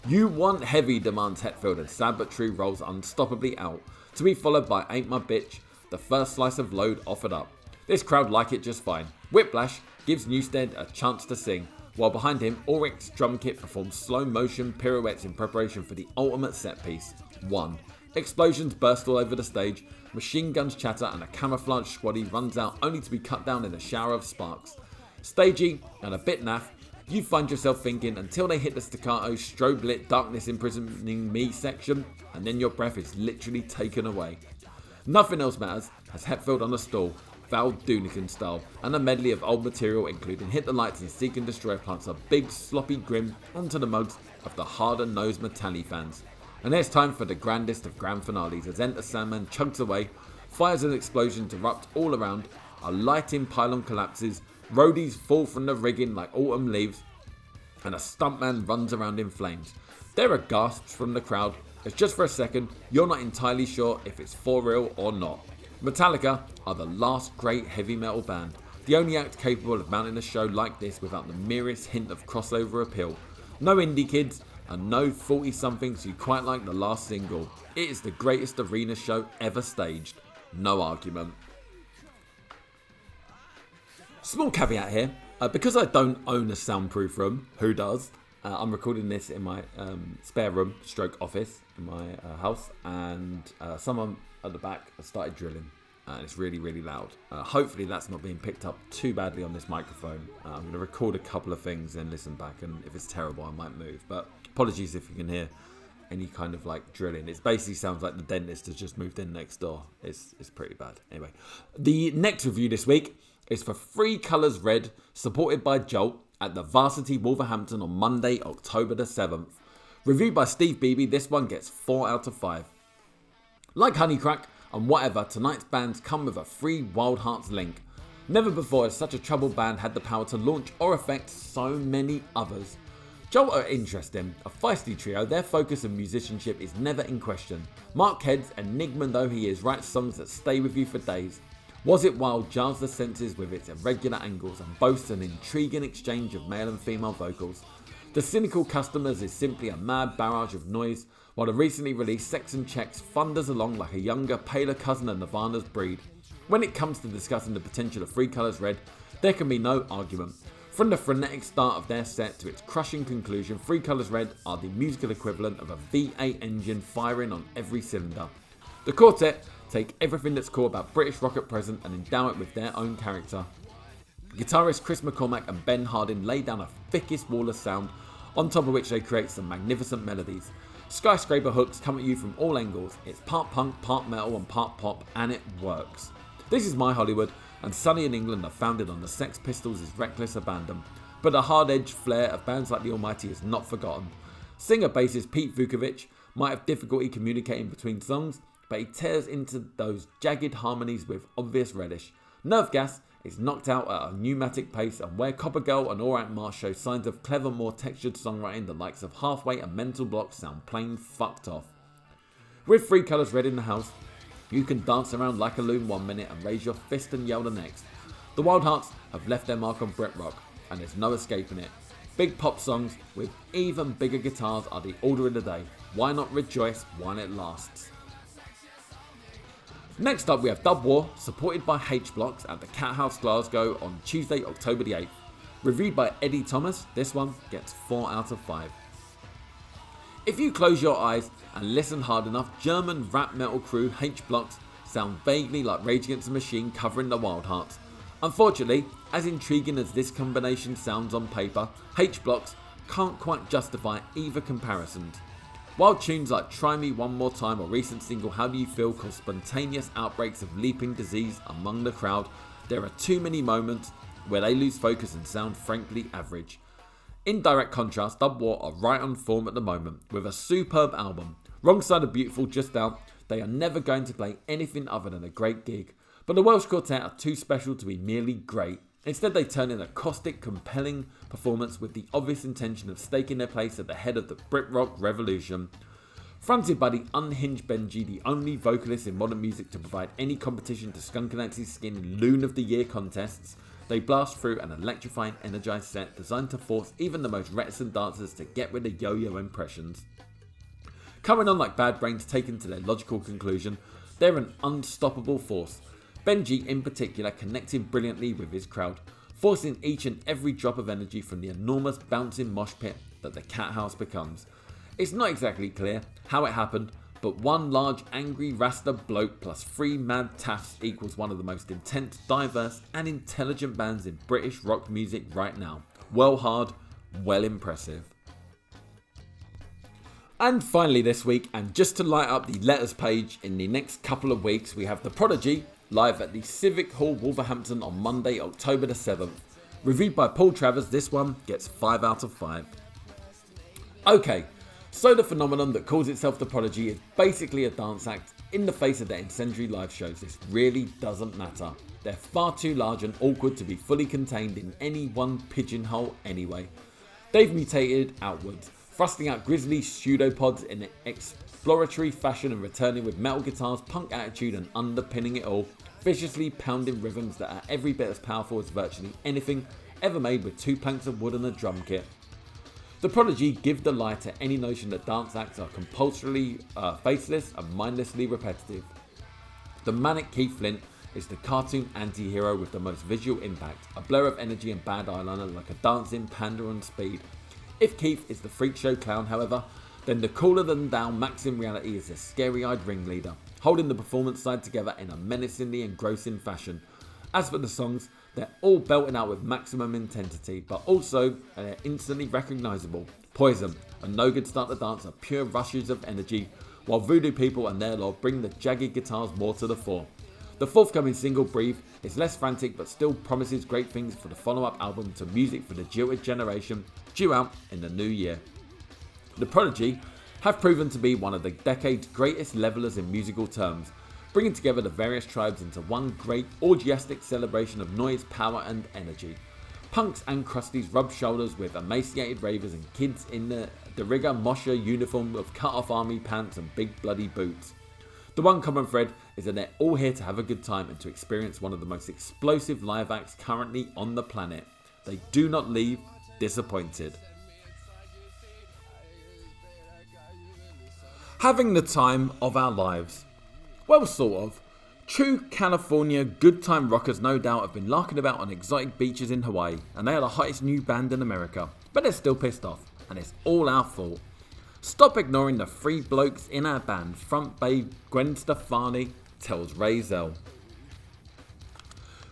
"You Want Heavy" demands Hetfield, and Sad But True rolls unstoppably out, to be followed by "Ain't My Bitch," the first slice of load offered up. This crowd like it just fine. Whiplash gives Newsted a chance to sing, while behind him Ulrich's drum kit performs slow motion pirouettes in preparation for the ultimate set piece, one. Explosions burst all over the stage, machine guns chatter, and a camouflaged squaddy runs out only to be cut down in a shower of sparks. Stagey and a bit naff, you find yourself thinking until they hit the staccato strobe lit darkness imprisoning me section, and then your breath is literally taken away. Nothing else matters as Hetfield on the stall, Val Doonican style, and a medley of old material including Hit the Lights and Seek and Destroy plants a big sloppy grin onto the mugs of the harder nosed Metallica fans. And there's time for the grandest of grand finales as Enter Sandman chugs away, fires and explosions erupt all around, a lighting pylon collapses, roadies fall from the rigging like autumn leaves, and a stuntman runs around in flames. There are gasps from the crowd, as just for a second you're not entirely sure if it's for real or not. Metallica are the last great heavy metal band, the only act capable of mounting a show like this without the merest hint of crossover appeal. No indie kids and no forty-somethings who quite like the last single. It is the greatest arena show ever staged. No argument. Small caveat here, uh, because I don't own a soundproof room, who does? Uh, I'm recording this in my um, spare room, stroke office, in my uh, house, and uh, someone at the back has started drilling, uh, and it's really, really loud. Uh, hopefully that's not being picked up too badly on this microphone. Uh, I'm going to record a couple of things and listen back, and if it's terrible I might move, but apologies if you can hear any kind of like drilling. It basically sounds like the dentist has just moved in next door. It's, it's pretty bad. Anyway, the next review this week is for Three Colours Red, supported by Jolt, at the Varsity Wolverhampton on Monday, October the seventh. Reviewed by Steve Beebe, this one gets four out of five. Like Honeycrack and Whatever, tonight's bands come with a free Wild Hearts link. Never before has such a troubled band had the power to launch or affect so many others. Jolt are interesting, a feisty trio, their focus on musicianship is never in question. Mark Head's enigma though he is, writes songs that stay with you for days. Was It Wild jars the senses with its irregular angles and boasts an intriguing exchange of male and female vocals. The Cynical Customers is simply a mad barrage of noise, while the recently released Sex and Checks thunders along like a younger, paler cousin of Nirvana's Breed. When it comes to discussing the potential of Three Colours Red, there can be no argument. From the frenetic start of their set to its crushing conclusion, Three Colours Red are the musical equivalent of a V eight engine firing on every cylinder. The quartet take everything that's cool about British rock at present and endow it with their own character. Guitarists Chris McCormack and Ben Hardin lay down a thickest wall of sound, on top of which they create some magnificent melodies. Skyscraper hooks come at you from all angles. It's part punk, part metal and part pop, and it works. This is my Hollywood, and Sunny in England are founded on the Sex Pistols' reckless abandon, but the hard-edged flair of bands like The Almighty is not forgotten. Singer-bassist Pete Vukovich might have difficulty communicating between songs, but he tears into those jagged harmonies with obvious relish. Nerve Gas is knocked out at a pneumatic pace, and where Copper Girl and All Right Ma show signs of clever, more textured songwriting, the likes of Halfway and Mental Block sound plain fucked off. With Three Colours Red in the house, you can dance around like a loon one minute and raise your fist and yell the next. The Wild Hearts have left their mark on Brit rock, and there's no escaping it. Big pop songs with even bigger guitars are the order of the day. Why not rejoice while it lasts? Next up we have Dub War, supported by H Blocks at the Cat House Glasgow on Tuesday, October the eighth. Reviewed by Eddie Thomas, this one gets four out of five. If you close your eyes and listen hard enough, German rap metal crew H Blocks sound vaguely like Rage Against the Machine covering the Wild Hearts. Unfortunately, as intriguing as this combination sounds on paper, H Blocks can't quite justify either comparison. While tunes like Try Me One More Time or recent single How Do You Feel caused spontaneous outbreaks of leaping disease among the crowd, there are too many moments where they lose focus and sound frankly average. In direct contrast, Dub War are right on form at the moment with a superb album. Wrong Side of Beautiful just out, they are never going to play anything other than a great gig. But the Welsh Quartet are too special to be merely great. Instead, they turn in a caustic, compelling performance with the obvious intention of staking their place at the head of the Brit Rock revolution. Fronted by the unhinged Benji, the only vocalist in modern music to provide any competition to Skunk Anansie's skin in Loon of the Year contests, they blast through an electrifying, energised set designed to force even the most reticent dancers to get rid of yo-yo impressions. Coming on like bad brains taken to their logical conclusion, they're an unstoppable force. Benji in particular connected brilliantly with his crowd, forcing each and every drop of energy from the enormous bouncing mosh pit that the Cat House becomes. It's not exactly clear how it happened, but one large angry Rasta bloke plus three mad taffs equals one of the most intense, diverse and intelligent bands in British rock music right now. Well hard, well impressive. And finally this week, and just to light up the letters page in the next couple of weeks, we have the Prodigy live at the Civic Hall, Wolverhampton on Monday, October the seventh. Reviewed by Paul Travers, this one gets five out of five. Okay, so the phenomenon that calls itself the Prodigy is basically a dance act in the face of their incendiary live shows. This really doesn't matter. They're far too large and awkward to be fully contained in any one pigeonhole anyway. They've mutated outwards, thrusting out grisly pseudopods in an exploratory fashion and returning with metal guitars, punk attitude and underpinning it all, viciously pounding rhythms that are every bit as powerful as virtually anything ever made with two planks of wood and a drum kit. The Prodigy give the lie to any notion that dance acts are compulsorily uh, faceless and mindlessly repetitive. The manic Keith Flint is the cartoon anti-hero with the most visual impact, a blur of energy and bad eyeliner like a dancing panda on speed. If Keith is the freak show clown, however, then the cooler than thou Max in reality is a scary-eyed ringleader, holding the performance side together in a menacingly engrossing fashion. As for the songs, they're all belting out with maximum intensity, but also they're instantly recognisable. Poison and No Good Start the Dance are pure rushes of energy, while Voodoo People and their love bring the jagged guitars more to the fore. The forthcoming single, Breathe, is less frantic but still promises great things for the follow-up album to Music for the Jilted Generation, due out in the new year. The Prodigy have proven to be one of the decade's greatest levelers in musical terms, bringing together the various tribes into one great orgiastic celebration of noise, power and energy. Punks and crusties rub shoulders with emaciated ravers and kids in the Deriga Mosher uniform of cut-off army pants and big bloody boots. The one common thread is that they're all here to have a good time and to experience one of the most explosive live acts currently on the planet. They do not leave disappointed. Having the time of our lives. Well, sort of. True California good time rockers no doubt have been larking about on exotic beaches in Hawaii, and they are the hottest new band in America, but they're still pissed off, and it's all our fault. Stop ignoring the three blokes in our band, front babe Gwen Stefani tells Ray Zell.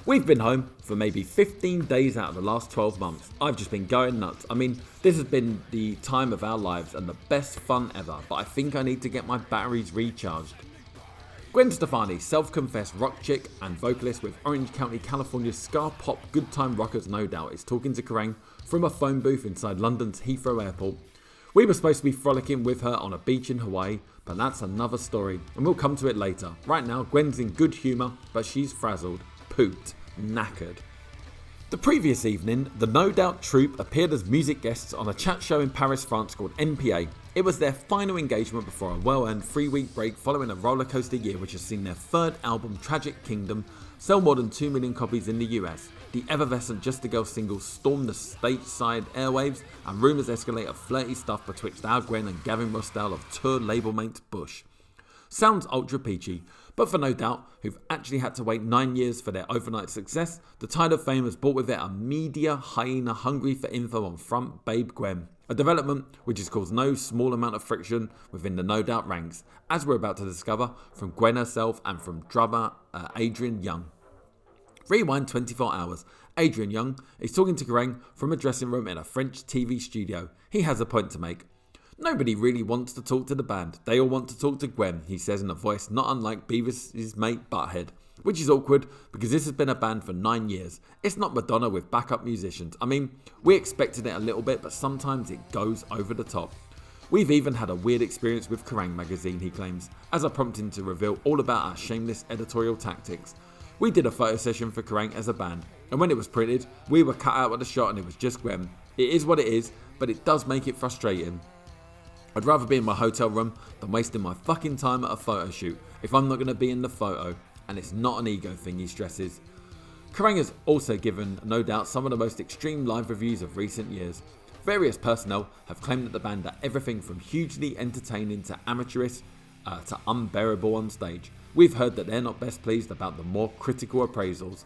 We've been home for maybe fifteen days out of the last twelve months. I've just been going nuts. I mean, this has been the time of our lives and the best fun ever, but I think I need to get my batteries recharged. Gwen Stefani, self-confessed rock chick and vocalist with Orange County, California's ska pop good time rockers no doubt, is talking to Kerrang! From a phone booth inside London's Heathrow Airport. We were supposed to be frolicking with her on a beach in Hawaii, but that's another story and we'll come to it later. Right now, Gwen's in good humour, but she's frazzled, pooped, knackered. The previous evening, the No Doubt troupe appeared as music guests on a chat show in Paris, France called N P A. It was their final engagement before a well-earned three-week break following a rollercoaster year which has seen their third album, Tragic Kingdom, sell more than two million copies in the U S. The effervescent Just a Girl single stormed the stateside airwaves and rumours escalate of flirty stuff betwixt our Gwen and Gavin Rossdale of tour label mate Bush. Sounds ultra peachy, but for No Doubt, who've actually had to wait nine years for their overnight success, the tide of fame has brought with it a media hyena hungry for info on front babe Gwen, a development which has caused no small amount of friction within the No Doubt ranks, as we're about to discover from Gwen herself and from drummer uh, Adrian Young. Rewind twenty-four hours. Adrian Young is talking to Kerrang! From a dressing room in a French T V studio. He has a point to make. Nobody really wants to talk to the band. They all want to talk to Gwen, he says in a voice not unlike Beavis' mate Butthead. Which is awkward, because this has been a band for nine years. It's not Madonna with backup musicians. I mean, we expected it a little bit, but sometimes it goes over the top. We've even had a weird experience with Kerrang! Magazine, he claims, as I prompt him to reveal all about our shameless editorial tactics. We did a photo session for Kerrang! As a band, and when it was printed, we were cut out of the shot and it was just Gwen. It is what it is, but it does make it frustrating. I'd rather be in my hotel room than wasting my fucking time at a photo shoot if I'm not going to be in the photo. And it's not an ego thing, he stresses. Kerrang! Has also given, no doubt, some of the most extreme live reviews of recent years. Various personnel have claimed that the band are everything from hugely entertaining to amateurish uh, to unbearable on stage. We've heard that they're not best pleased about the more critical appraisals.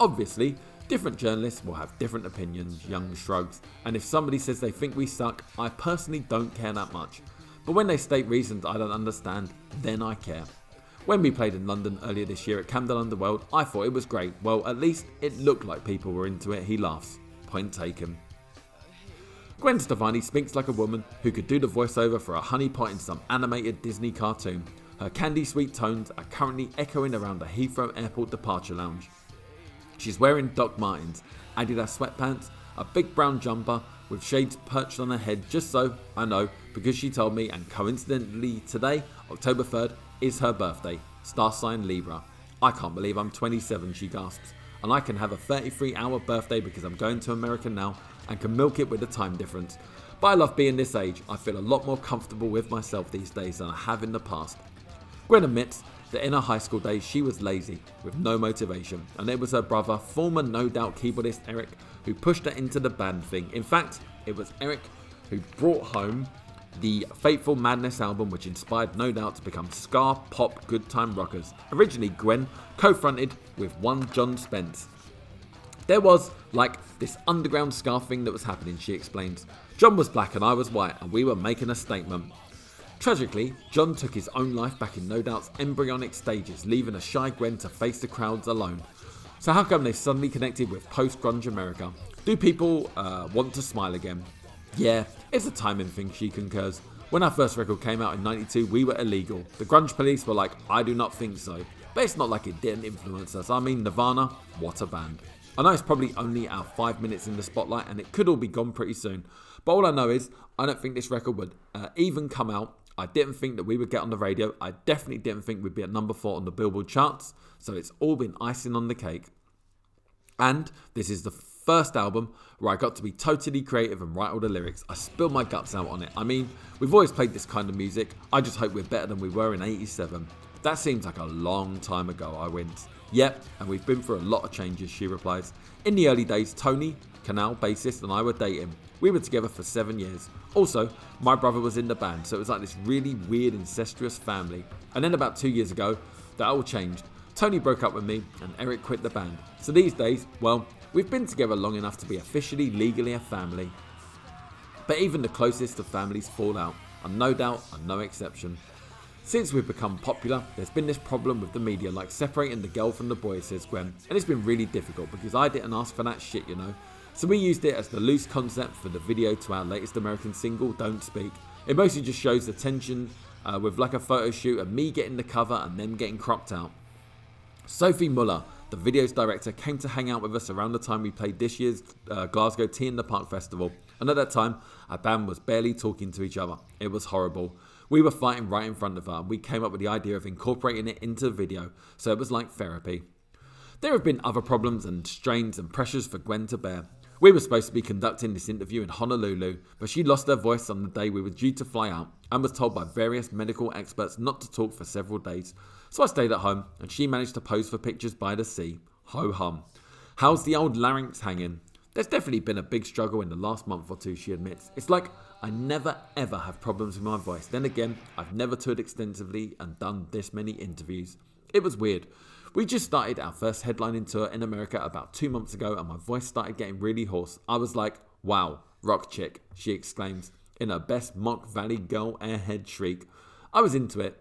Obviously, different journalists will have different opinions, Young shrugs, and if somebody says they think we suck, I personally don't care that much. But when they state reasons I don't understand, then I care. When we played in London earlier this year at Camden Underworld, I thought it was great. Well, at least it looked like people were into it, he laughs. Point taken. Gwen Stefani speaks like a woman who could do the voiceover for a honeypot in some animated Disney cartoon. Her candy sweet tones are currently echoing around the Heathrow Airport departure lounge. She's wearing Doc Martens, Adidas sweatpants, a big brown jumper with shades perched on her head, just so I know, because she told me, and coincidentally today, October third, is her birthday, star sign Libra. I can't believe I'm twenty-seven, she gasps, and I can have a thirty-three hour birthday because I'm going to America now and can milk it with the time difference. But I love being this age. I feel a lot more comfortable with myself these days than I have in the past. Gwen admits that in her high school days she was lazy, with no motivation, and it was her brother, former No Doubt keyboardist Eric, who pushed her into the band thing. In fact, it was Eric who brought home the Fateful Madness album, which inspired No Doubt to become ska, pop, good time rockers. Originally, Gwen co-fronted with one John Spence. There was, like, this underground ska thing that was happening, she explains. John was black and I was white, and we were making a statement. Tragically, John took his own life back in No Doubt's embryonic stages, leaving a shy Gwen to face the crowds alone. So how come they've suddenly connected with post-grunge America? Do people uh, want to smile again? Yeah, it's a timing thing, she concurs. When our first record came out in ninety-two, we were illegal. The grunge police were like, I do not think so. But it's not like it didn't influence us. I mean, Nirvana, what a band. I know it's probably only our five minutes in the spotlight and it could all be gone pretty soon. But all I know is, I don't think this record would uh, even come out. I didn't think that we would get on the radio. I definitely didn't think we'd be at number four on the Billboard charts. So it's all been icing on the cake. And this is the first album where I got to be totally creative and write all the lyrics. I spilled my guts out on it. I mean, we've always played this kind of music. I just hope we're better than we were in eighty-seven. That seems like a long time ago, I wince. Yep, and we've been through a lot of changes, she replies. In the early days, Tony, Canal bassist, and I were dating. We were together for seven years. Also, my brother was in the band, so it was like this really weird, incestuous family. And then about two years ago, that all changed. Tony broke up with me, and Eric quit the band. So these days, well, we've been together long enough to be officially, legally a family. But even the closest of families fall out, and No Doubt are no exception. Since we've become popular, there's been this problem with the media, like separating the girl from the boy, says Gwen. And it's been really difficult because I didn't ask for that shit, you know. So we used it as the loose concept for the video to our latest American single, Don't Speak. It mostly just shows the tension uh, with like a photo shoot and me getting the cover and them getting cropped out. Sophie Muller, the video's director, came to hang out with us around the time we played this year's uh, Glasgow Tea in the Park Festival, and at that time, our band was barely talking to each other. It was horrible. We were fighting right in front of her, and we came up with the idea of incorporating it into the video, so it was like therapy. There have been other problems and strains and pressures for Gwen to bear. We were supposed to be conducting this interview in Honolulu, but she lost her voice on the day we were due to fly out and was told by various medical experts not to talk for several days. So I stayed at home and she managed to pose for pictures by the sea. Ho hum. How's the old larynx hanging? There's definitely been a big struggle in the last month or two, she admits. It's like I never ever have problems with my voice. Then again, I've never toured extensively and done this many interviews. It was weird. We just started our first headlining tour in America about two months ago and my voice started getting really hoarse. I was like, wow, rock chick, she exclaims in her best mock Valley Girl airhead shriek. I was into it.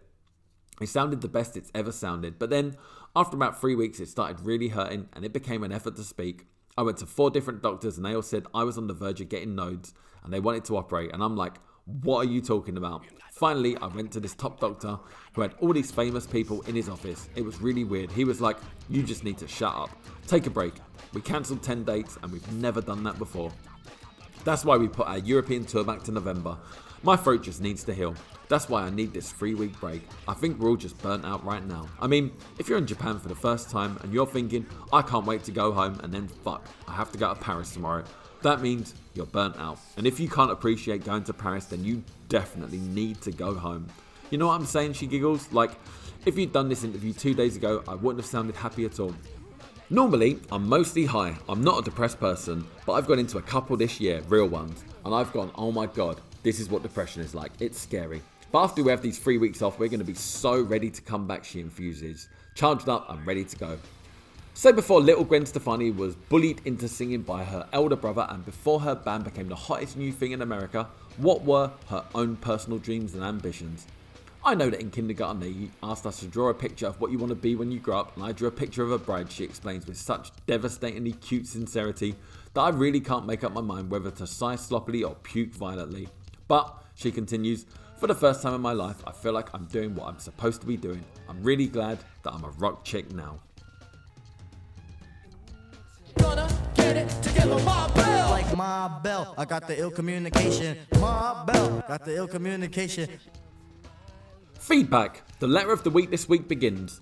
It sounded the best it's ever sounded, but then after about three weeks it started really hurting and it became an effort to speak. I went to four different doctors and they all said I was on the verge of getting nodes and they wanted to operate and I'm like, What are you talking about? Finally, I went to this top doctor who had all these famous people in his office. It was really weird. He was like, you just need to shut up. Take a break. We cancelled ten dates and we've never done that before. That's why we put our European tour back to November. My throat just needs to heal. That's why I need this three-week break. I think we're all just burnt out right now. I mean, if you're in Japan for the first time and you're thinking, I can't wait to go home, and then fuck, I have to go to Paris tomorrow, that means you're burnt out. And if you can't appreciate going to Paris, then you definitely need to go home. You know what I'm saying, she giggles? Like, if you'd done this interview two days ago, I wouldn't have sounded happy at all. Normally, I'm mostly high. I'm not a depressed person, but I've got into a couple this year, real ones, and I've gone, oh my god, this is what depression is like. It's scary. But after we have these three weeks off, we're going to be so ready to come back, she infuses. Charged up and ready to go. So before little Gwen Stefani was bullied into singing by her elder brother, and before her band became the hottest new thing in America, what were her own personal dreams and ambitions? I know that in kindergarten they asked us to draw a picture of what you want to be when you grow up, and I drew a picture of a bride, she explains with such devastatingly cute sincerity that I really can't make up my mind whether to sigh sloppily or puke violently. But, she continues, for the first time in my life, I feel like I'm doing what I'm supposed to be doing. I'm really glad that I'm a rock chick now. Like my bell, I got the ill communication. My bell, got the ill communication. Feedback. The letter of the week this week begins.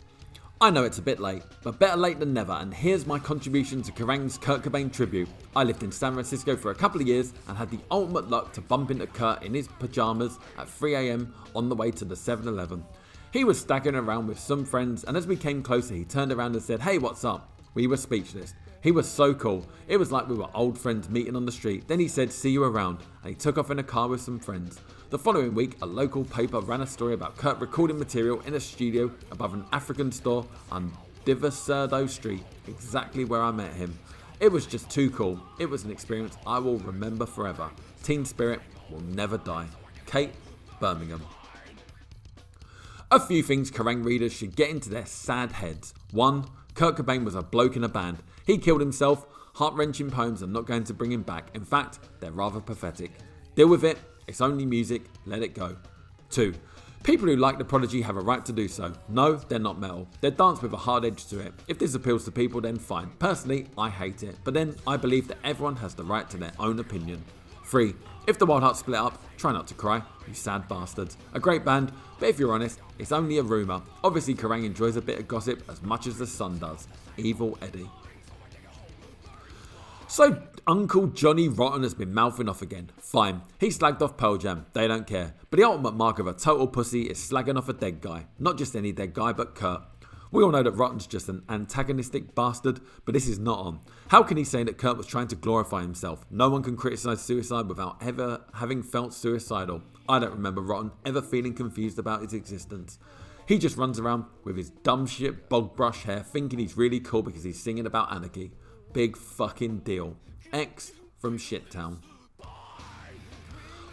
I know it's a bit late, but better late than never, and here's my contribution to Kerrang!'s Kurt Cobain tribute. I lived in San Francisco for a couple of years and had the ultimate luck to bump into Kurt in his pajamas at three a.m. on the way to the seven eleven. He was staggering around with some friends, and as we came closer, he turned around and said, hey, what's up? We were speechless. He was so cool. It was like we were old friends meeting on the street. Then he said, see you around, and he took off in a car with some friends. The following week, a local paper ran a story about Kurt recording material in a studio above an African store on Divisorio Street, exactly where I met him. It was just too cool. It was an experience I will remember forever. Teen spirit will never die. Kate, Birmingham. A few things Kerrang! Readers should get into their sad heads. One, Kurt Cobain was a bloke in a band. He killed himself. Heart-wrenching poems are not going to bring him back. In fact, they're rather pathetic. Deal with it. It's only music. Let it go. Two, people who like the Prodigy have a right to do so. No, they're not metal. They're dance with a hard edge to it. If this appeals to people, then fine. Personally, I hate it. But then, I believe that everyone has the right to their own opinion. Three, if the Wild Hearts split up, try not to cry, you sad bastards. A great band, but if you're honest, it's only a rumour. Obviously, Kerrang! Enjoys a bit of gossip as much as the sun does. Evil Eddie. So, Uncle Johnny Rotten has been mouthing off again. Fine, he slagged off Pearl Jam, they don't care. But the ultimate mark of a total pussy is slagging off a dead guy. Not just any dead guy, but Kurt. We all know that Rotten's just an antagonistic bastard, but this is not on. How can he say that Kurt was trying to glorify himself? No one can criticise suicide without ever having felt suicidal. I don't remember Rotten ever feeling confused about his existence. He just runs around with his dumb shit bog brush hair thinking he's really cool because he's singing about anarchy. Big fucking deal. X from Shittown.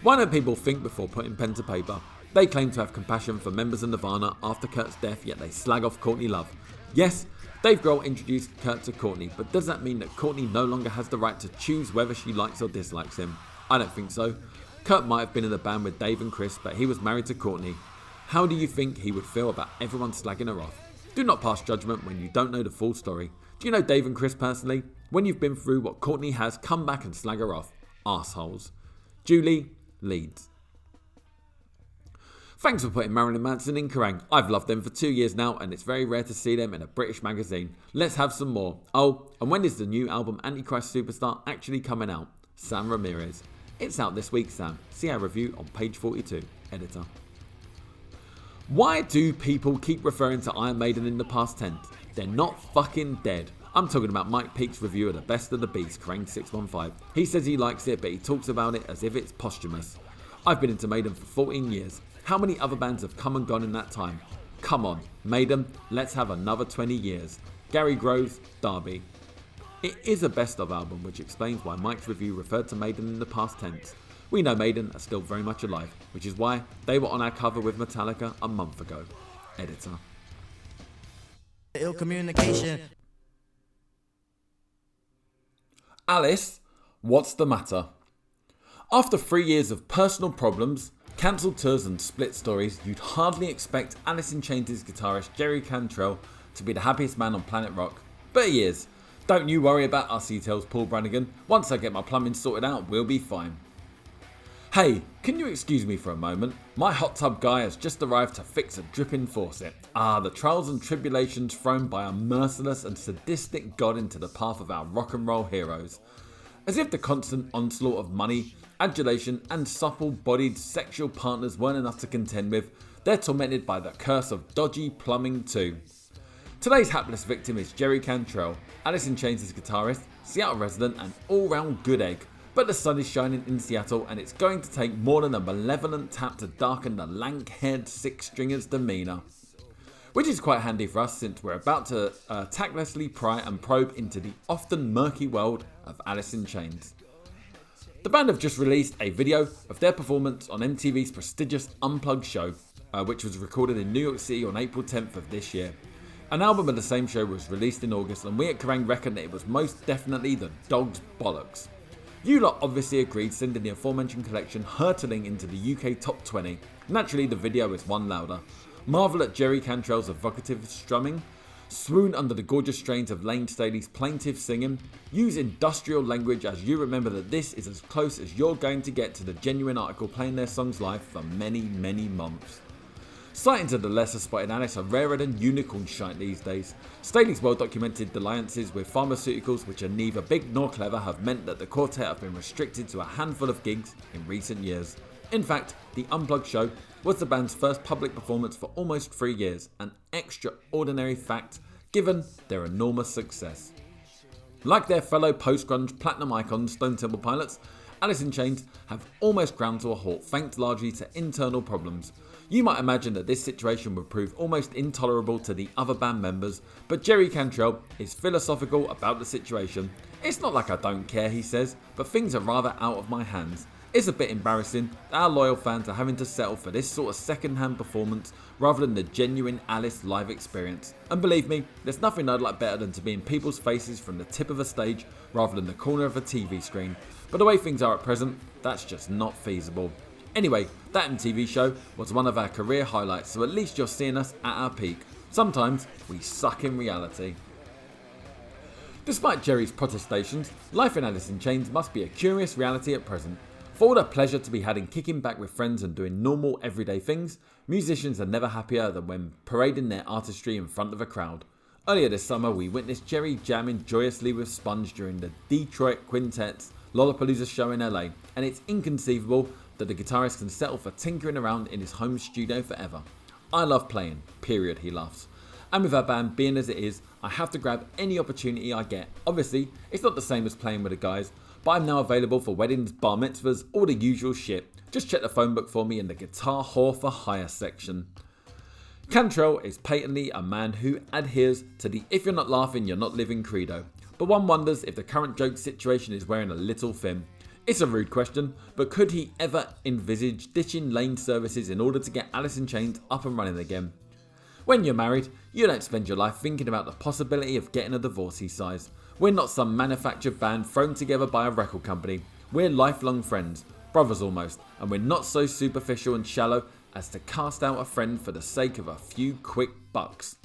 Why don't people think before putting pen to paper? They claim to have compassion for members of Nirvana after Kurt's death, yet they slag off Courtney Love. Yes, Dave Grohl introduced Kurt to Courtney, but does that mean that Courtney no longer has the right to choose whether she likes or dislikes him? I don't think so. Kurt might have been in the band with Dave and Chris, but he was married to Courtney. How do you think he would feel about everyone slagging her off? Do not pass judgment when you don't know the full story. Do you know Dave and Chris personally? When you've been through what Courtney has, come back and slag her off. Arseholes. Julie Leeds. Thanks for putting Marilyn Manson in Kerrang! I've loved them for two years now, and it's very rare to see them in a British magazine. Let's have some more. Oh, and when is the new album Antichrist Superstar actually coming out? Sam Ramirez. It's out this week, Sam. See our review on page forty-two. Editor. Why do people keep referring to Iron Maiden in the past tense? They're not fucking dead. I'm talking about Mike Peake's review of the Best of the Beast, Kerrang! six one five. He says he likes it, but he talks about it as if it's posthumous. I've been into Maiden for fourteen years. How many other bands have come and gone in that time? Come on, Maiden, let's have another twenty years. Gary Groves, Derby. It is a best of album, which explains why Mike's review referred to Maiden in the past tense. We know Maiden are still very much alive, which is why they were on our cover with Metallica a month ago. Editor. Ill communication. Alice, what's the matter? After three years of personal problems, cancelled tours and split stories, you'd hardly expect Alice in Chains' guitarist Jerry Cantrell to be the happiest man on planet rock, but he is. Don't you worry about us, he tells Paul Brannigan. Once I get my plumbing sorted out, we'll be fine. Hey, can you excuse me for a moment? My hot tub guy has just arrived to fix a dripping faucet. Ah, the trials and tribulations thrown by a merciless and sadistic god into the path of our rock and roll heroes. As if the constant onslaught of money, adulation and supple-bodied sexual partners weren't enough to contend with, they're tormented by the curse of dodgy plumbing too. Today's hapless victim is Jerry Cantrell, Alice in Chains' guitarist, Seattle resident and all-round good egg. But the sun is shining in Seattle and it's going to take more than a malevolent tap to darken the lank-haired six-stringer's demeanour. Which is quite handy for us since we're about to uh, tactlessly pry and probe into the often murky world of Alice in Chains. The band have just released a video of their performance on M T V's prestigious Unplugged show, uh, which was recorded in New York City on April tenth of this year. An album of the same show was released in August and we at Kerrang! Reckon that it was most definitely the dog's bollocks. You lot obviously agreed, sending the aforementioned collection hurtling into the U K top twenty. Naturally, the video is one louder. Marvel at Jerry Cantrell's evocative strumming, swoon under the gorgeous strains of Lane Staley's plaintive singing, use industrial language as you remember that this is as close as you're going to get to the genuine article playing their songs live for many, many months. Sightings of the lesser-spotted Alice are rarer than unicorn shite these days. Staley's well-documented alliances with pharmaceuticals, which are neither big nor clever, have meant that the quartet have been restricted to a handful of gigs in recent years. In fact, the Unplugged show was the band's first public performance for almost three years, an extraordinary fact given their enormous success. Like their fellow post-grunge platinum icon Stone Temple Pilots, Alice in Chains have almost ground to a halt, thanks largely to internal problems. You might imagine that this situation would prove almost intolerable to the other band members, but Jerry Cantrell is philosophical about the situation. It's not like I don't care, he says, but things are rather out of my hands. It's a bit embarrassing that our loyal fans are having to settle for this sort of second-hand performance rather than the genuine Alice live experience. And believe me, there's nothing I'd like better than to be in people's faces from the tip of a stage rather than the corner of a T V screen. But the way things are at present, that's just not feasible. Anyway, that M T V show was one of our career highlights, so at least you're seeing us at our peak. Sometimes we suck in reality. Despite Jerry's protestations, life in Alice in Chains must be a curious reality at present. For all the pleasure to be had in kicking back with friends and doing normal everyday things, musicians are never happier than when parading their artistry in front of a crowd. Earlier this summer we witnessed Jerry jamming joyously with Sponge during the Detroit Quintet's Lollapalooza show in L A, and it's inconceivable that the guitarist can settle for tinkering around in his home studio forever. I love playing, period, he laughs. And with our band being as it is, I have to grab any opportunity I get. Obviously, it's not the same as playing with the guys, but I'm now available for weddings, bar mitzvahs, all the usual shit. Just check the phone book for me in the Guitar Whore for Hire section. Cantrell is patently a man who adheres to the if you're not laughing, you're not living credo. But one wonders if the current joke situation is wearing a little thin. It's a rude question, but could he ever envisage ditching lane services in order to get Alice in Chains up and running again? When you're married, you don't spend your life thinking about the possibility of getting a divorce, he sighs. We're not some manufactured band thrown together by a record company. We're lifelong friends, brothers almost, and we're not so superficial and shallow as to cast out a friend for the sake of a few quick bucks.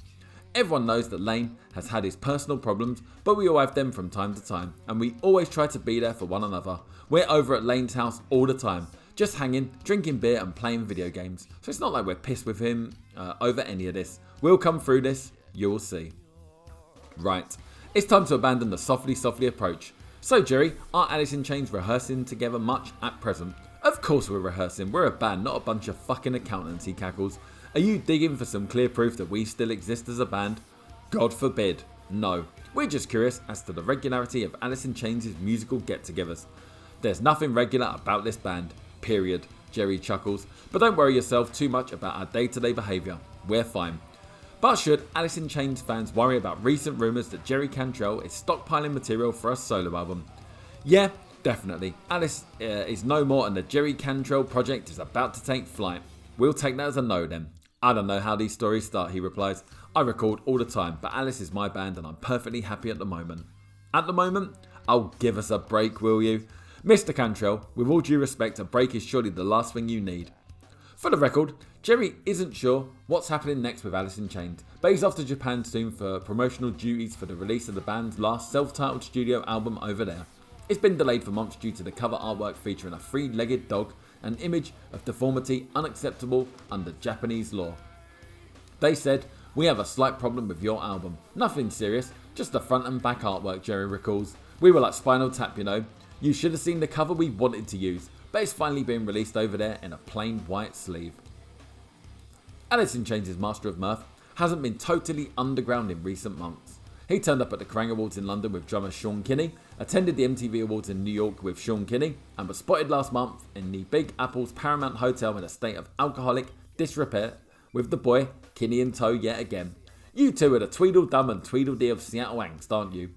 Everyone knows that Lane has had his personal problems, but we all have them from time to time, and we always try to be there for one another. We're over at Lane's house all the time, just hanging, drinking beer and playing video games, so it's not like we're pissed with him uh, over any of this. We'll come through this, you'll see. Right, it's time to abandon the softly softly approach. So Jerry, are Alice in Chains rehearsing together much at present? Of course we're rehearsing, we're a band, not a bunch of fucking accountants, he cackles. Are you digging for some clear proof that we still exist as a band? God forbid. No. We're just curious as to the regularity of Alice in Chains' musical get-togethers. There's nothing regular about this band. Period. Jerry chuckles. But don't worry yourself too much about our day-to-day behaviour. We're fine. But should Alice in Chains fans worry about recent rumours that Jerry Cantrell is stockpiling material for a solo album? Yeah, definitely. Alice uh, is no more and the Jerry Cantrell project is about to take flight. We'll take that as a no then. I don't know how these stories start, he replies. I record all the time, but Alice is my band and I'm perfectly happy at the moment. At the moment? Oh, give us a break, will you? Mister Cantrell, with all due respect, a break is surely the last thing you need. For the record, Jerry isn't sure what's happening next with Alice in Chains, but he's off to Japan soon for promotional duties for the release of the band's last self-titled studio album over there. It's been delayed for months due to the cover artwork featuring a three-legged dog, an image of deformity unacceptable under Japanese law. They said, "We have a slight problem with your album. Nothing serious, just the front and back artwork," Jerry recalls. "We were like Spinal Tap, you know. You should have seen the cover we wanted to use, but it's finally being released over there in a plain white sleeve." Alice in Chains' Master of Mirth hasn't been totally underground in recent months. He turned up at the Kerrang! Awards in London with drummer Sean Kinney, attended the M T V Awards in New York with Sean Kinney, and was spotted last month in the Big Apple's Paramount Hotel in a state of alcoholic disrepair with the boy Kinney in tow yet again. "You two are the Tweedledum and Tweedledee of Seattle angst, aren't you?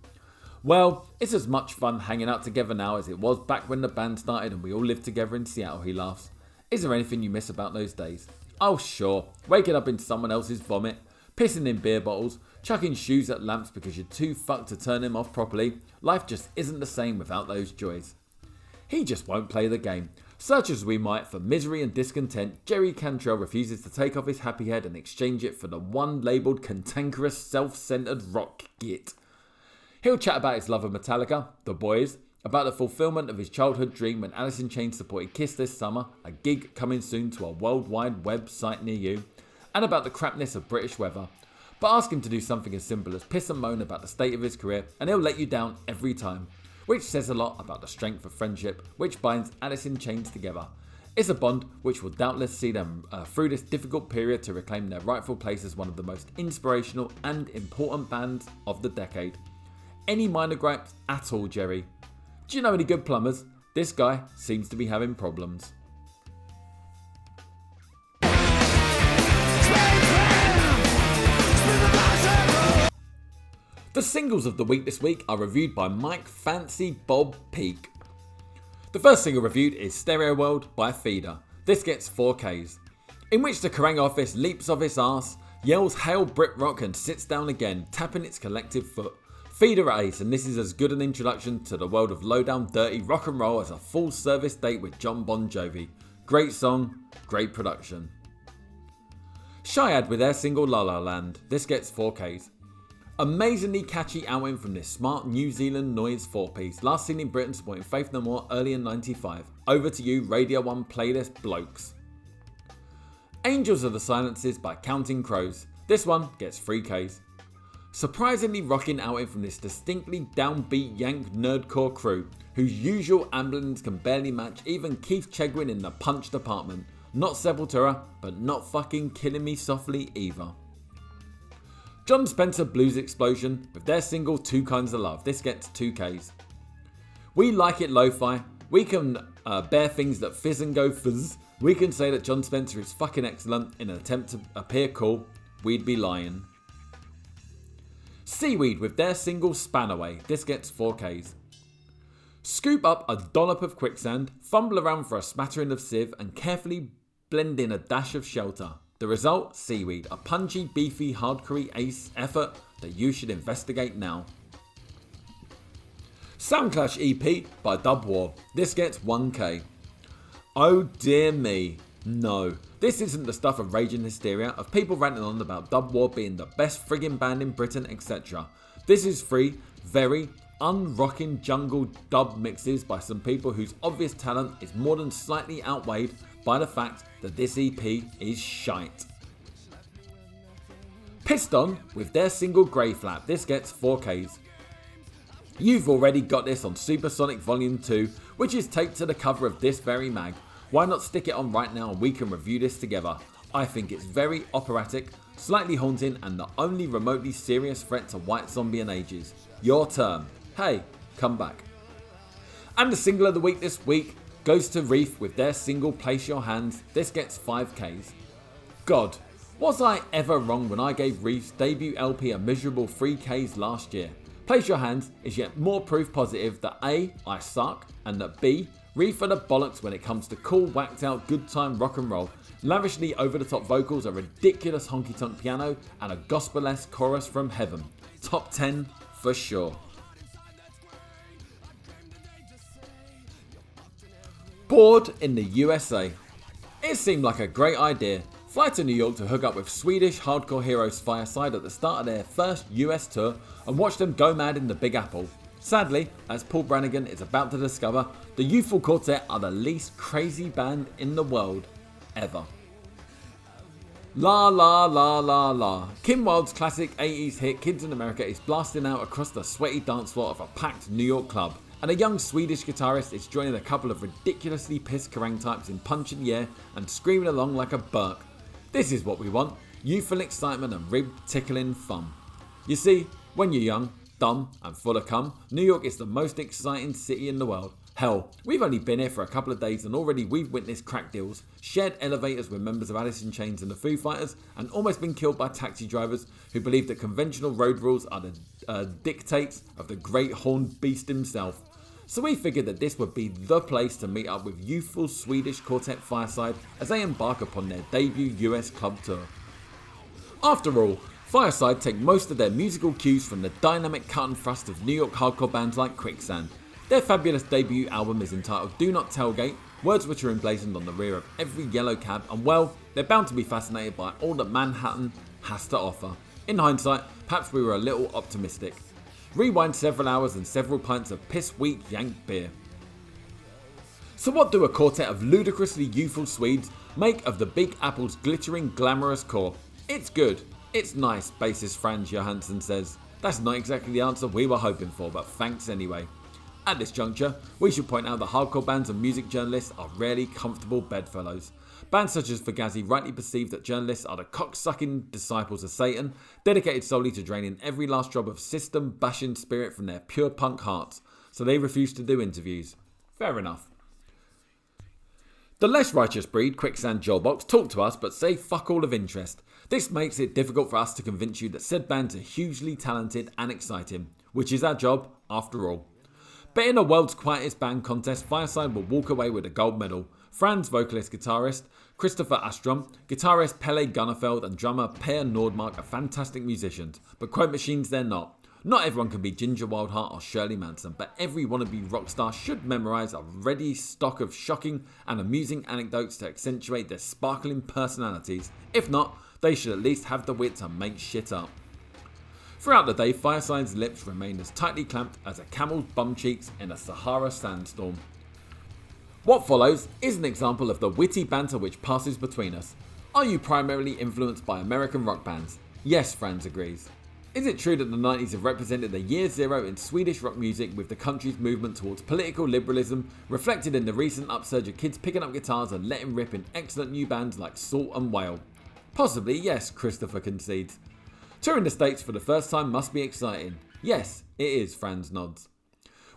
Well, it's as much fun hanging out together now as it was back when the band started and we all lived together in Seattle," he laughs. "Is there anything you miss about those days? Oh sure, waking up in someone else's vomit, pissing in beer bottles, chucking shoes at lamps because you're too fucked to turn them off properly. Life just isn't the same without those joys." He just won't play the game. Search as we might for misery and discontent, Jerry Cantrell refuses to take off his happy head and exchange it for the one labelled cantankerous, self-centred rock git. He'll chat about his love of Metallica, the boys, about the fulfilment of his childhood dream when Alice in Chains supported Kiss this summer, a gig coming soon to a worldwide website near you, and about the crapness of British weather. But ask him to do something as simple as piss and moan about the state of his career and he'll let you down every time, which says a lot about the strength of friendship which binds Alice in Chains together. It's a bond which will doubtless see them uh, through this difficult period to reclaim their rightful place as one of the most inspirational and important bands of the decade. Any minor gripes at all, Jerry? Do you know any good plumbers? This guy seems to be having problems. The singles of the week this week are reviewed by Mike Fancy Bob Peake. The first single reviewed is Stereo World by Feeder. This gets four Ks, in which the Kerrang! Office leaps off its arse, yells "Hail Brit Rock" and sits down again, tapping its collective foot. Feeder Ace, and this is as good an introduction to the world of lowdown dirty rock and roll as a full service date with John Bon Jovi. Great song, great production. Shyad with their single La La Land. This gets four Ks. Amazingly catchy outing from this smart New Zealand noise four-piece, last seen in Britain supporting Faith No More early in ninety-five. Over to you, Radio one playlist blokes. Angels of the Silences by Counting Crows. This one gets three Ks. Surprisingly rocking outing from this distinctly downbeat Yank nerdcore crew, whose usual amblings can barely match even Keith Chegwin in the punch department. Not Sepultura, but not fucking Killing Me Softly either. John Spencer Blues Explosion with their single Two Kinds of Love. This gets two Ks. We like it lo-fi. We can uh, bear things that fizz and go fizz. We can say that John Spencer is fucking excellent in an attempt to appear cool. We'd be lying. Seaweed with their single Spanaway. This gets four Ks. Scoop up a dollop of quicksand, fumble around for a smattering of sieve, and carefully blend in a dash of shelter. The result? Seaweed, a punchy, beefy, hardcore ace effort that you should investigate now. Soundclash E P by Dub War. This gets one K. Oh dear me, no. This isn't the stuff of raging hysteria, of people ranting on about Dub War being the best friggin' band in Britain, et cetera. This is free, very unrocking jungle dub mixes by some people whose obvious talent is more than slightly outweighed by the fact that this E P is shite. Pissed On with their single Grey Flap. This gets four Ks. You've already got this on Supersonic Volume two, which is taped to the cover of this very mag. Why not stick it on right now and we can review this together? I think it's very operatic, slightly haunting, and the only remotely serious threat to White Zombie in ages. Your turn. Hey, come back. And the single of the week this week goes to Reef with their single Place Your Hands. This gets five Ks. God, was I ever wrong when I gave Reef's debut L P a miserable three Ks last year? Place Your Hands is yet more proof positive that A, I suck, and that B, Reef are the bollocks when it comes to cool, whacked out, good time rock and roll. Lavishly over the top vocals, a ridiculous honky tonk piano, and a gospel-esque chorus from heaven. Top ten for sure. Abroad in the U S A. It seemed like a great idea. Fly to New York to hook up with Swedish hardcore heroes Fireside at the start of their first U S tour and watch them go mad in the Big Apple. Sadly, as Paul Brannigan is about to discover, the youthful quartet are the least crazy band in the world ever. La La La La La. Kim Wilde's classic eighties hit Kids in America is blasting out across the sweaty dance floor of a packed New York club, and a young Swedish guitarist is joining a couple of ridiculously pissed Kerrang! Types in Punch and Yeah and screaming along like a Burke. This is what we want, youthful excitement and rib tickling fun. You see, when you're young, dumb and full of cum, New York is the most exciting city in the world. Hell, we've only been here for a couple of days and already we've witnessed crack deals, shared elevators with members of Alice in Chains and the Foo Fighters, and almost been killed by taxi drivers who believe that conventional road rules are the uh, dictates of the great horned beast himself. So we figured that this would be the place to meet up with youthful Swedish quartet Fireside as they embark upon their debut U S club tour. After all, Fireside take most of their musical cues from the dynamic cut and thrust of New York hardcore bands like Quicksand. Their fabulous debut album is entitled Do Not Tailgate, words which are emblazoned on the rear of every yellow cab, and well, they're bound to be fascinated by all that Manhattan has to offer. In hindsight, perhaps we were a little optimistic. Rewind several hours and several pints of piss-weak Yank beer. So what do a quartet of ludicrously youthful Swedes make of the Big Apple's glittering, glamorous core? It's good, it's nice, bassist Franz Johansson says. That's not exactly the answer we were hoping for, but thanks anyway. At this juncture, we should point out that hardcore bands and music journalists are rarely comfortable bedfellows. Bands such as Fugazi rightly perceive that journalists are the cock-sucking disciples of Satan, dedicated solely to draining every last drop of system-bashing spirit from their pure punk hearts, so they refuse to do interviews. Fair enough. The less righteous breed, Quicksand Jawbox, talk to us but say fuck all of interest. This makes it difficult for us to convince you that said bands are hugely talented and exciting, which is our job after all. But in a world's quietest band contest, Fireside will walk away with a gold medal. Franz vocalist guitarist Christopher Astrom, guitarist Pelle Gunnarfeld and drummer Per Nordmark are fantastic musicians, but quote machines they're not. Not everyone can be Ginger, Wild Heart or Shirley Manson, but every wannabe rock star should memorise a ready stock of shocking and amusing anecdotes to accentuate their sparkling personalities. If not, they should at least have the wit to make shit up. Throughout the day, Fireside's lips remained as tightly clamped as a camel's bum cheeks in a Sahara sandstorm. What follows is an example of the witty banter which passes between us. Are you primarily influenced by American rock bands? Yes, Franz agrees. Is it true that the nineties have represented the year zero in Swedish rock music with the country's movement towards political liberalism, reflected in the recent upsurge of kids picking up guitars and letting rip in excellent new bands like Salt and Whale? Possibly yes, Christopher concedes. Touring the States for the first time must be exciting. Yes, it is, Franz nods.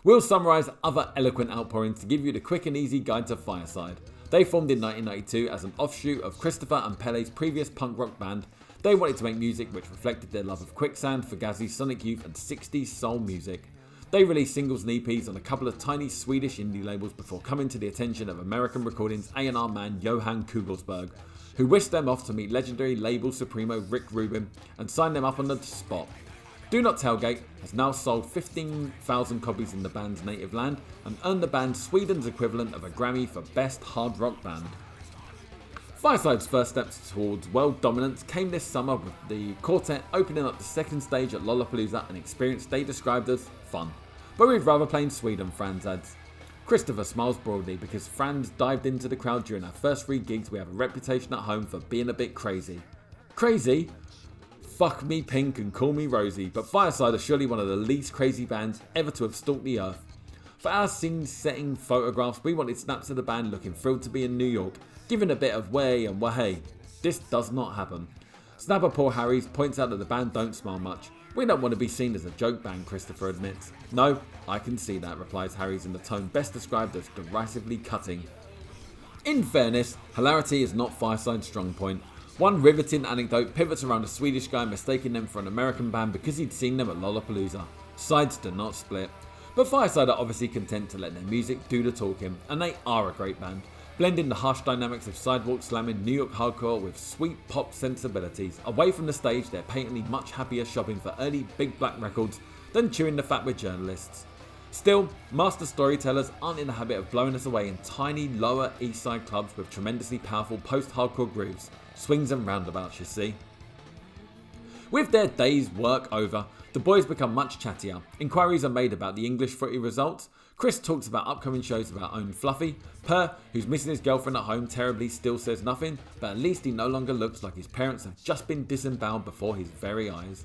We'll summarise other eloquent outpourings to give you the quick and easy guide to Fireside. They formed in nineteen ninety-two as an offshoot of Christopher and Pelle's previous punk rock band. They wanted to make music which reflected their love of Quicksand, Fugazi, Sonic Youth and sixties soul music. They released singles and E Ps on a couple of tiny Swedish indie labels before coming to the attention of American Recordings A and R man Johan Kugelsberg, who whisked them off to meet legendary label supremo Rick Rubin and signed them up on the spot. Do Not Tailgate has now sold fifteen thousand copies in the band's native land and earned the band Sweden's equivalent of a Grammy for Best Hard Rock Band. Fireside's first steps towards world dominance came this summer with the quartet opening up the second stage at Lollapalooza, an experience they described as fun. But we'd rather play in Sweden, Franz adds. Christopher smiles broadly because Franz dived into the crowd during our first three gigs. We have a reputation at home for being a bit crazy. Crazy? Fuck me pink and call me Rosie, but Fireside are surely one of the least crazy bands ever to have stalked the earth. For our scene-setting photographs, we wanted snaps of the band looking thrilled to be in New York, giving a bit of way and wahey. This does not happen. Snapper Paul Harries points out that the band don't smile much. We don't want to be seen as a joke band, Christopher admits. No, I can see that, replies Harries in the tone best described as derisively cutting. In fairness, hilarity is not Fireside's strong point. One riveting anecdote pivots around a Swedish guy mistaking them for an American band because he'd seen them at Lollapalooza. Sides do not split. But Fireside are obviously content to let their music do the talking, and they are a great band, blending the harsh dynamics of sidewalk slamming New York hardcore with sweet pop sensibilities. Away from the stage, they're patently much happier shopping for early Big Black records than chewing the fat with journalists. Still, master storytellers aren't in the habit of blowing us away in tiny lower east side clubs with tremendously powerful post-hardcore grooves, swings and roundabouts, you see. With their day's work over, the boys become much chattier. Inquiries are made about the English footy results. Chris talks about upcoming shows about own Fluffy. Per, who's missing his girlfriend at home terribly, still says nothing, but at least he no longer looks like his parents have just been disemboweled before his very eyes.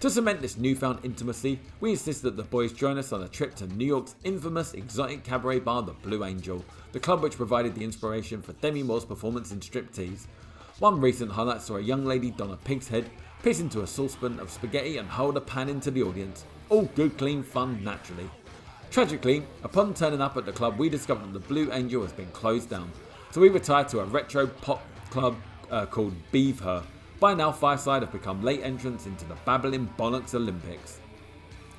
To cement this newfound intimacy, we insist that the boys join us on a trip to New York's infamous exotic cabaret bar, the Blue Angel, the club which provided the inspiration for Demi Moore's performance in Striptease. One recent highlight saw a young lady don a pig's head, piss into a saucepan of spaghetti and hold a pan into the audience. All good, clean fun, naturally. Tragically, upon turning up at the club, we discovered that the Blue Angel has been closed down, so we retired to a retro pop club uh, called Beeve Her. By now, Fireside have become late entrants into the babbling bollocks Olympics.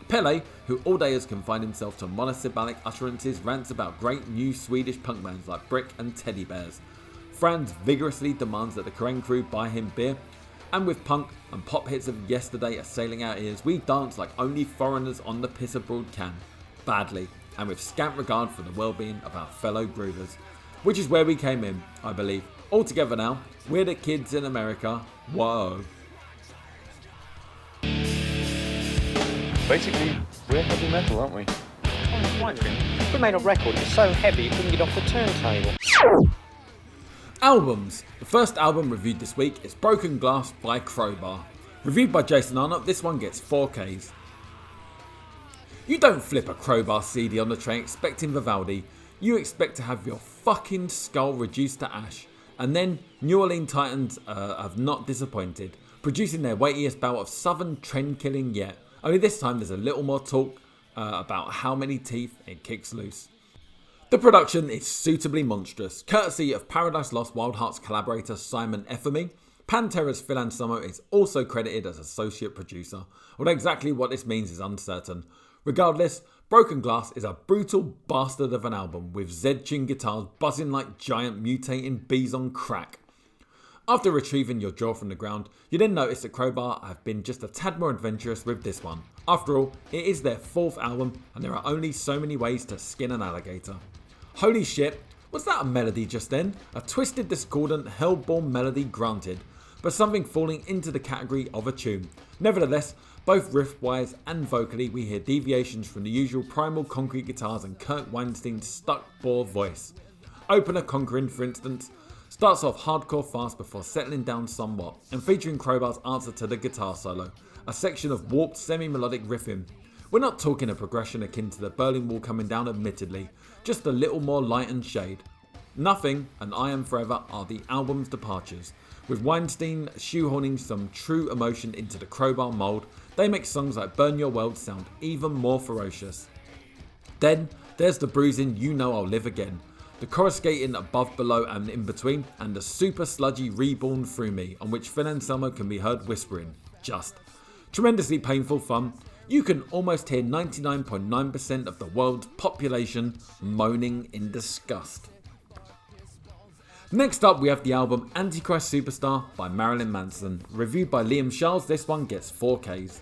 Pele, who all day has confined himself to monosyllabic utterances, rants about great new Swedish punk bands like Brick and Teddy Bears. Franz vigorously demands that the Kerrang! Crew buy him beer, and with punk and pop hits of yesterday assailing our ears, we dance like only foreigners on the piss abroad can. Badly, and with scant regard for the well-being of our fellow groovers, which is where we came in, I believe. All together now, we're the kids in America. Whoa. Basically, we're heavy metal, aren't we? Oh, we made a record, it's so heavy you couldn't get off the turntable. Albums. The first album reviewed this week is Broken Glass by Crowbar. Reviewed by Jason Arnott, this one gets four Ks. You don't flip a Crowbar C D on the train expecting Vivaldi. You expect to have your fucking skull reduced to ash. And then, New Orleans Titans uh, have not disappointed, producing their weightiest bout of southern trend killing yet. Only this time there's a little more talk uh, about how many teeth it kicks loose. The production is suitably monstrous, courtesy of Paradise Lost Wild Hearts collaborator Simon Effamy. Pantera's Phil Anselmo is also credited as associate producer, although exactly what this means is uncertain. Regardless, Broken Glass is a brutal bastard of an album with Zed-chin guitars buzzing like giant mutating bees on crack. After retrieving your jaw from the ground, you then notice that Crowbar have been just a tad more adventurous with this one. After all, it is their fourth album and there are only so many ways to skin an alligator. Holy shit, was that a melody just then? A twisted, discordant, hellborn melody granted, but something falling into the category of a tune. Nevertheless, both riff-wise and vocally, we hear deviations from the usual primal concrete guitars and Kirk Weinstein's stuck bore voice. Opener Conquering, for instance, starts off hardcore fast before settling down somewhat, and featuring Crowbar's answer to the guitar solo, a section of warped semi-melodic riffing. We're not talking a progression akin to the Berlin Wall coming down, admittedly, just a little more light and shade. Nothing and I Am Forever are the album's departures, with Weinstein shoehorning some true emotion into the Crowbar mould. They make songs like Burn Your World sound even more ferocious. Then there's the bruising You Know I'll Live Again, the coruscating above, below and in between, and the super sludgy Reborn Through Me, on which Phil Anselmo can be heard whispering. Just tremendously painful fun. You can almost hear ninety-nine point nine percent of the world's population moaning in disgust. Next up we have the album Antichrist Superstar by Marilyn Manson, reviewed by Liam Charles, this one gets four Ks.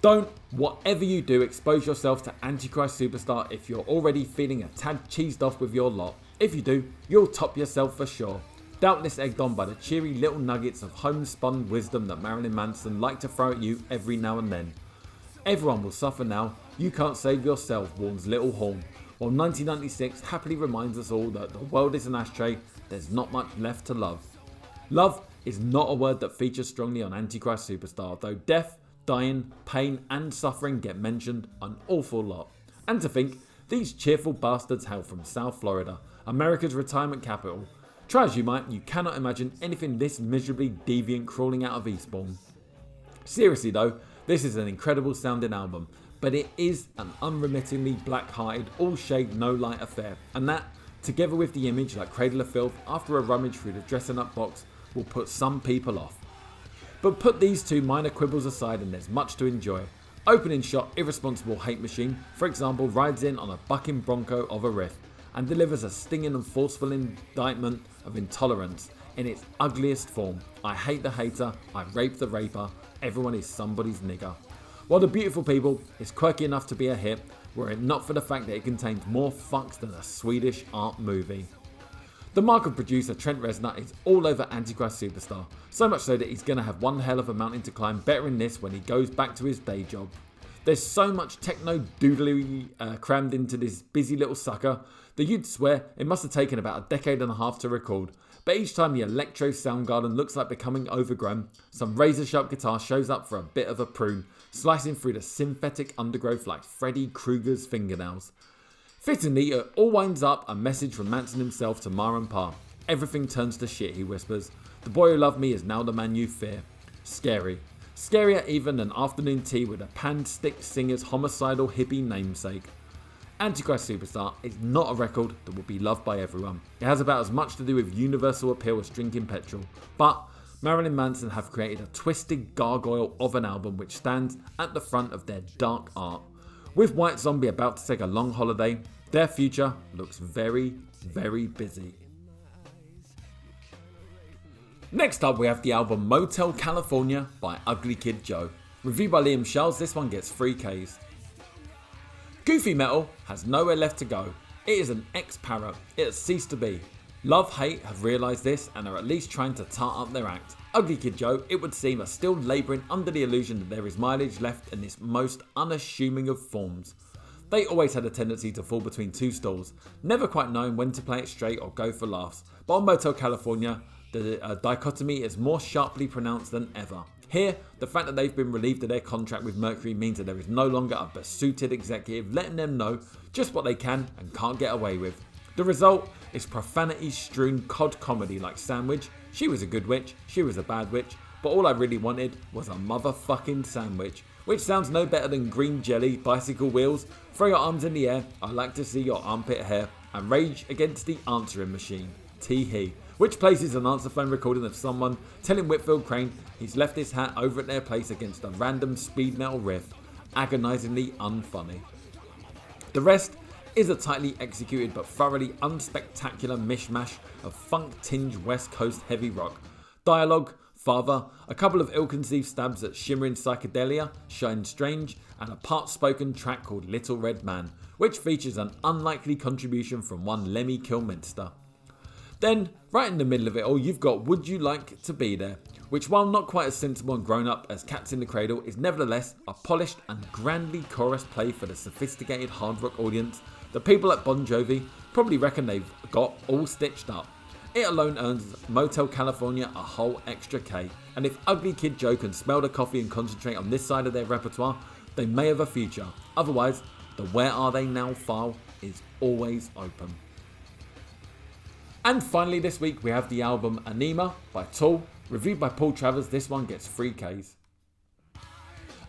Don't, whatever you do, expose yourself to Antichrist Superstar if you're already feeling a tad cheesed off with your lot. If you do, you'll top yourself for sure. Doubtless egged on by the cheery little nuggets of homespun wisdom that Marilyn Manson liked to throw at you every now and then. Everyone will suffer now, you can't save yourself, warns Little Horn. While nineteen ninety-six happily reminds us all that the world is an ashtray, there's not much left to love. Love is not a word that features strongly on Antichrist Superstar, though death, dying, pain and suffering get mentioned an awful lot. And to think, these cheerful bastards hail from South Florida, America's retirement capital. Try as you might, you cannot imagine anything this miserably deviant crawling out of Eastbourne. Seriously though, this is an incredible sounding album, but it is an unremittingly black-hearted, all-shade, no-light affair, and that, together with the image like Cradle of Filth after a rummage through the dressing-up box, will put some people off. But put these two minor quibbles aside and there's much to enjoy. Opening shot Irresponsible Hate Machine, for example, rides in on a bucking bronco of a riff, and delivers a stinging and forceful indictment of intolerance in its ugliest form. I hate the hater, I rape the raper, everyone is somebody's nigger. While The Beautiful People is quirky enough to be a hit, were it not for the fact that it contains more fucks than a Swedish art movie. The mark of producer Trent Reznor is all over Antichrist Superstar, so much so that he's going to have one hell of a mountain to climb bettering this when he goes back to his day job. There's so much techno-doodly uh, crammed into this busy little sucker that you'd swear it must have taken about a decade and a half to record. But each time the electro Soundgarden looks like becoming overgrown, some razor-sharp guitar shows up for a bit of a prune, slicing through the synthetic undergrowth like Freddy Krueger's fingernails. Fittingly, it all winds up a message from Manson himself to Ma and Pa. "Everything turns to shit," he whispers. "The boy who loved me is now the man you fear." Scary. Scarier even than afternoon tea with a pan stick singer's homicidal hippie namesake. Antichrist Superstar is not a record that will be loved by everyone. It has about as much to do with universal appeal as drinking petrol, but Marilyn Manson have created a twisted gargoyle of an album which stands at the front of their dark art. With White Zombie about to take a long holiday, their future looks very, very busy. Next up we have the album Motel California by Ugly Kid Joe. Reviewed by Liam Charles, this one gets three Ks. Goofy metal has nowhere left to go. It is an ex-para. It has ceased to be. Love Hate have realised this and are at least trying to tart up their act. Ugly Kid Joe, it would seem, are still labouring under the illusion that there is mileage left in this most unassuming of forms. They always had a tendency to fall between two stools, never quite knowing when to play it straight or go for laughs. But on Motel California, the uh, dichotomy is more sharply pronounced than ever. Here, the fact that they've been relieved of their contract with Mercury means that there is no longer a besuited executive letting them know just what they can and can't get away with. The result is profanity-strewn cod comedy like Sandwich, She Was a Good Witch, She Was a Bad Witch, But All I Really Wanted Was a Motherfucking Sandwich, which sounds no better than Green Jelly, Bicycle Wheels, Throw Your Arms in the Air, I Like to See Your Armpit Hair, and Rage Against the Answering Machine, tee hee. Which places an answer phone recording of someone telling Whitfield Crane he's left his hat over at their place against a random speed metal riff, agonisingly unfunny. The rest is a tightly executed but thoroughly unspectacular mishmash of funk-tinged West Coast heavy rock. Dialogue, Father, a couple of ill-conceived stabs at shimmering psychedelia, Shine Strange, and a part-spoken track called Little Red Man, which features an unlikely contribution from one Lemmy Kilminster. Then, right in the middle of it all, you've got Would You Like to Be There, which, while not quite as sensible and grown up as Cats in the Cradle, is nevertheless a polished and grandly chorus play for the sophisticated hard rock audience the people at Bon Jovi probably reckon they've got all stitched up. It alone earns Motel California a whole extra K, and if Ugly Kid Joe can smell the coffee and concentrate on this side of their repertoire, they may have a future. Otherwise, the Where Are They Now file is always open. And finally this week we have the album Anima by Tool, reviewed by Paul Travers, this one gets three Ks.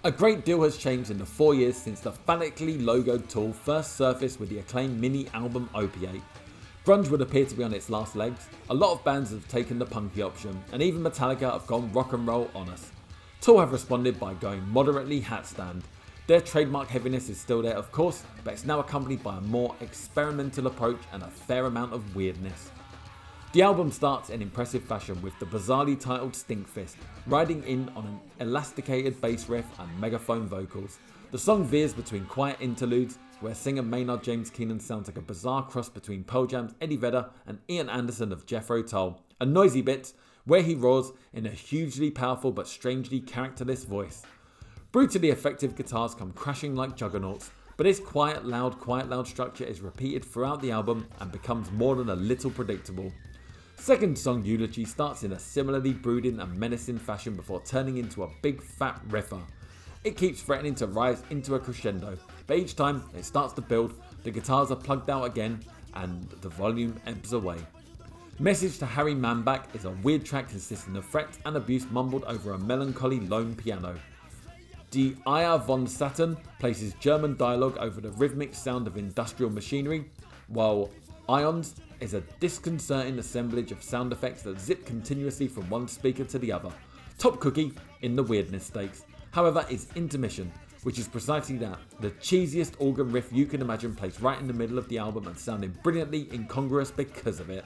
A great deal has changed in the four years since the phallically logoed Tool first surfaced with the acclaimed mini album Opiate. Grunge would appear to be on its last legs, a lot of bands have taken the punky option, and even Metallica have gone rock and roll on us. Tool have responded by going moderately hatstand. Their trademark heaviness is still there of course, but it's now accompanied by a more experimental approach and a fair amount of weirdness. The album starts in impressive fashion with the bizarrely titled Stinkfist, riding in on an elasticated bass riff and megaphone vocals. The song veers between quiet interludes, where singer Maynard James Keenan sounds like a bizarre cross between Pearl Jam's Eddie Vedder and Ian Anderson of Jethro Tull, and noisy bits where he roars in a hugely powerful but strangely characterless voice. Brutally effective guitars come crashing like juggernauts, but this quiet loud, quiet loud structure is repeated throughout the album and becomes more than a little predictable. Second song, Eulogy, starts in a similarly brooding and menacing fashion before turning into a big fat riffer. It keeps threatening to rise into a crescendo, but each time it starts to build, the guitars are plugged out again and the volume ebbs away. Message to Harry Manback is a weird track consisting of threats and abuse mumbled over a melancholy lone piano. Die Eier von Saturn places German dialogue over the rhythmic sound of industrial machinery, while Ions is a disconcerting assemblage of sound effects that zip continuously from one speaker to the other. Top cookie in the weirdness stakes, however, is Intermission, which is precisely that, the cheesiest organ riff you can imagine placed right in the middle of the album and sounding brilliantly incongruous because of it.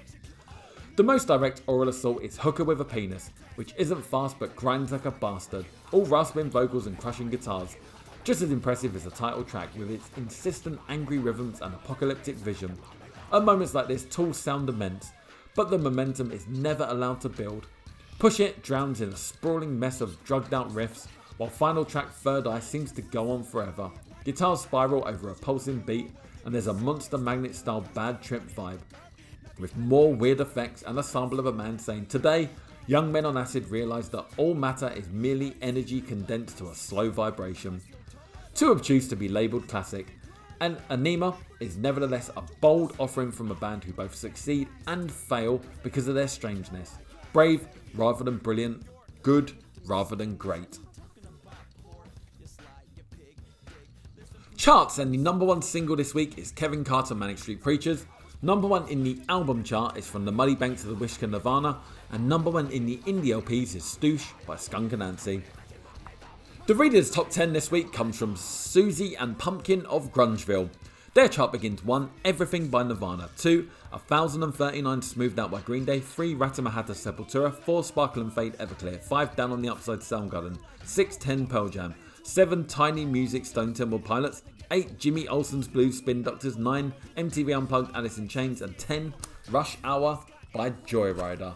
The most direct oral assault is Hooker with a Penis, which isn't fast but grinds like a bastard, all rasping vocals and crushing guitars. Just as impressive is the title track with its insistent angry rhythms and apocalyptic vision. At moments like this, tools sound immense, but the momentum is never allowed to build. Push It drowns in a sprawling mess of drugged out riffs, while final track Third Eye seems to go on forever. Guitars spiral over a pulsing beat, and there's a Monster Magnet style Bad Trip vibe, with more weird effects and a sample of a man saying, "Today, young men on acid realise that all matter is merely energy condensed to a slow vibration." Too obtuse to be labelled classic, and Anima is nevertheless a bold offering from a band who both succeed and fail because of their strangeness. Brave rather than brilliant, good rather than great. Charts, and the number one single this week is Kevin Carter, Manic Street Preachers. Number one in the album chart is From the Muddy Banks of the Wish Can Nirvana, and number one in the indie L Ps is Stoosh by Skunk Anansie. The Reader's Top ten this week comes from Susie and Pumpkin of Grungeville. Their chart begins one Everything by Nirvana, two one thousand thirty-nine Smoothed Out by Green Day, three Ratamahata Sepultura, four Sparkle and Fade Everclear, five Down on the Upside Soundgarden, six ten Pearl Jam, seven Tiny Music Stone Temple Pilots, eight Jimmy Olsen's Blues Spin Doctors, nine M T V Unplugged Alice in Chains, and ten Rush Hour by Joyrider.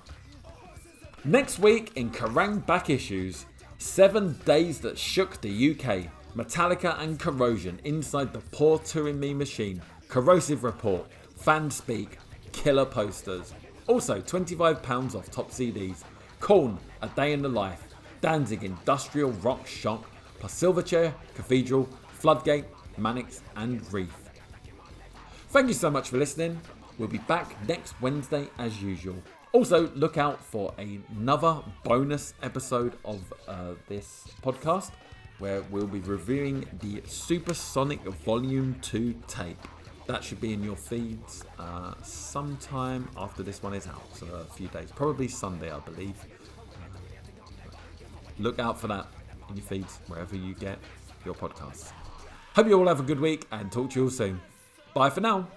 Next week in Kerrang! Back Issues, seven Days That Shook the U K, Metallica and Corrosion Inside the Poor Turing Me Machine, Corrosive Report, Fan Speak, Killer Posters. Also twenty-five pounds off top C Ds, Korn, A Day in the Life, Danzig Industrial Rock Shock, plus Silverchair, Cathedral, Floodgate, Mannix and Reef. Thank you so much for listening. We'll be back next Wednesday as usual. Also, look out for another bonus episode of uh, this podcast where we'll be reviewing the Supersonic Volume two tape. That should be in your feeds uh, sometime after this one is out, so a few days, probably Sunday, I believe. Look out for that in your feeds wherever you get your podcasts. Hope you all have a good week and talk to you all soon. Bye for now.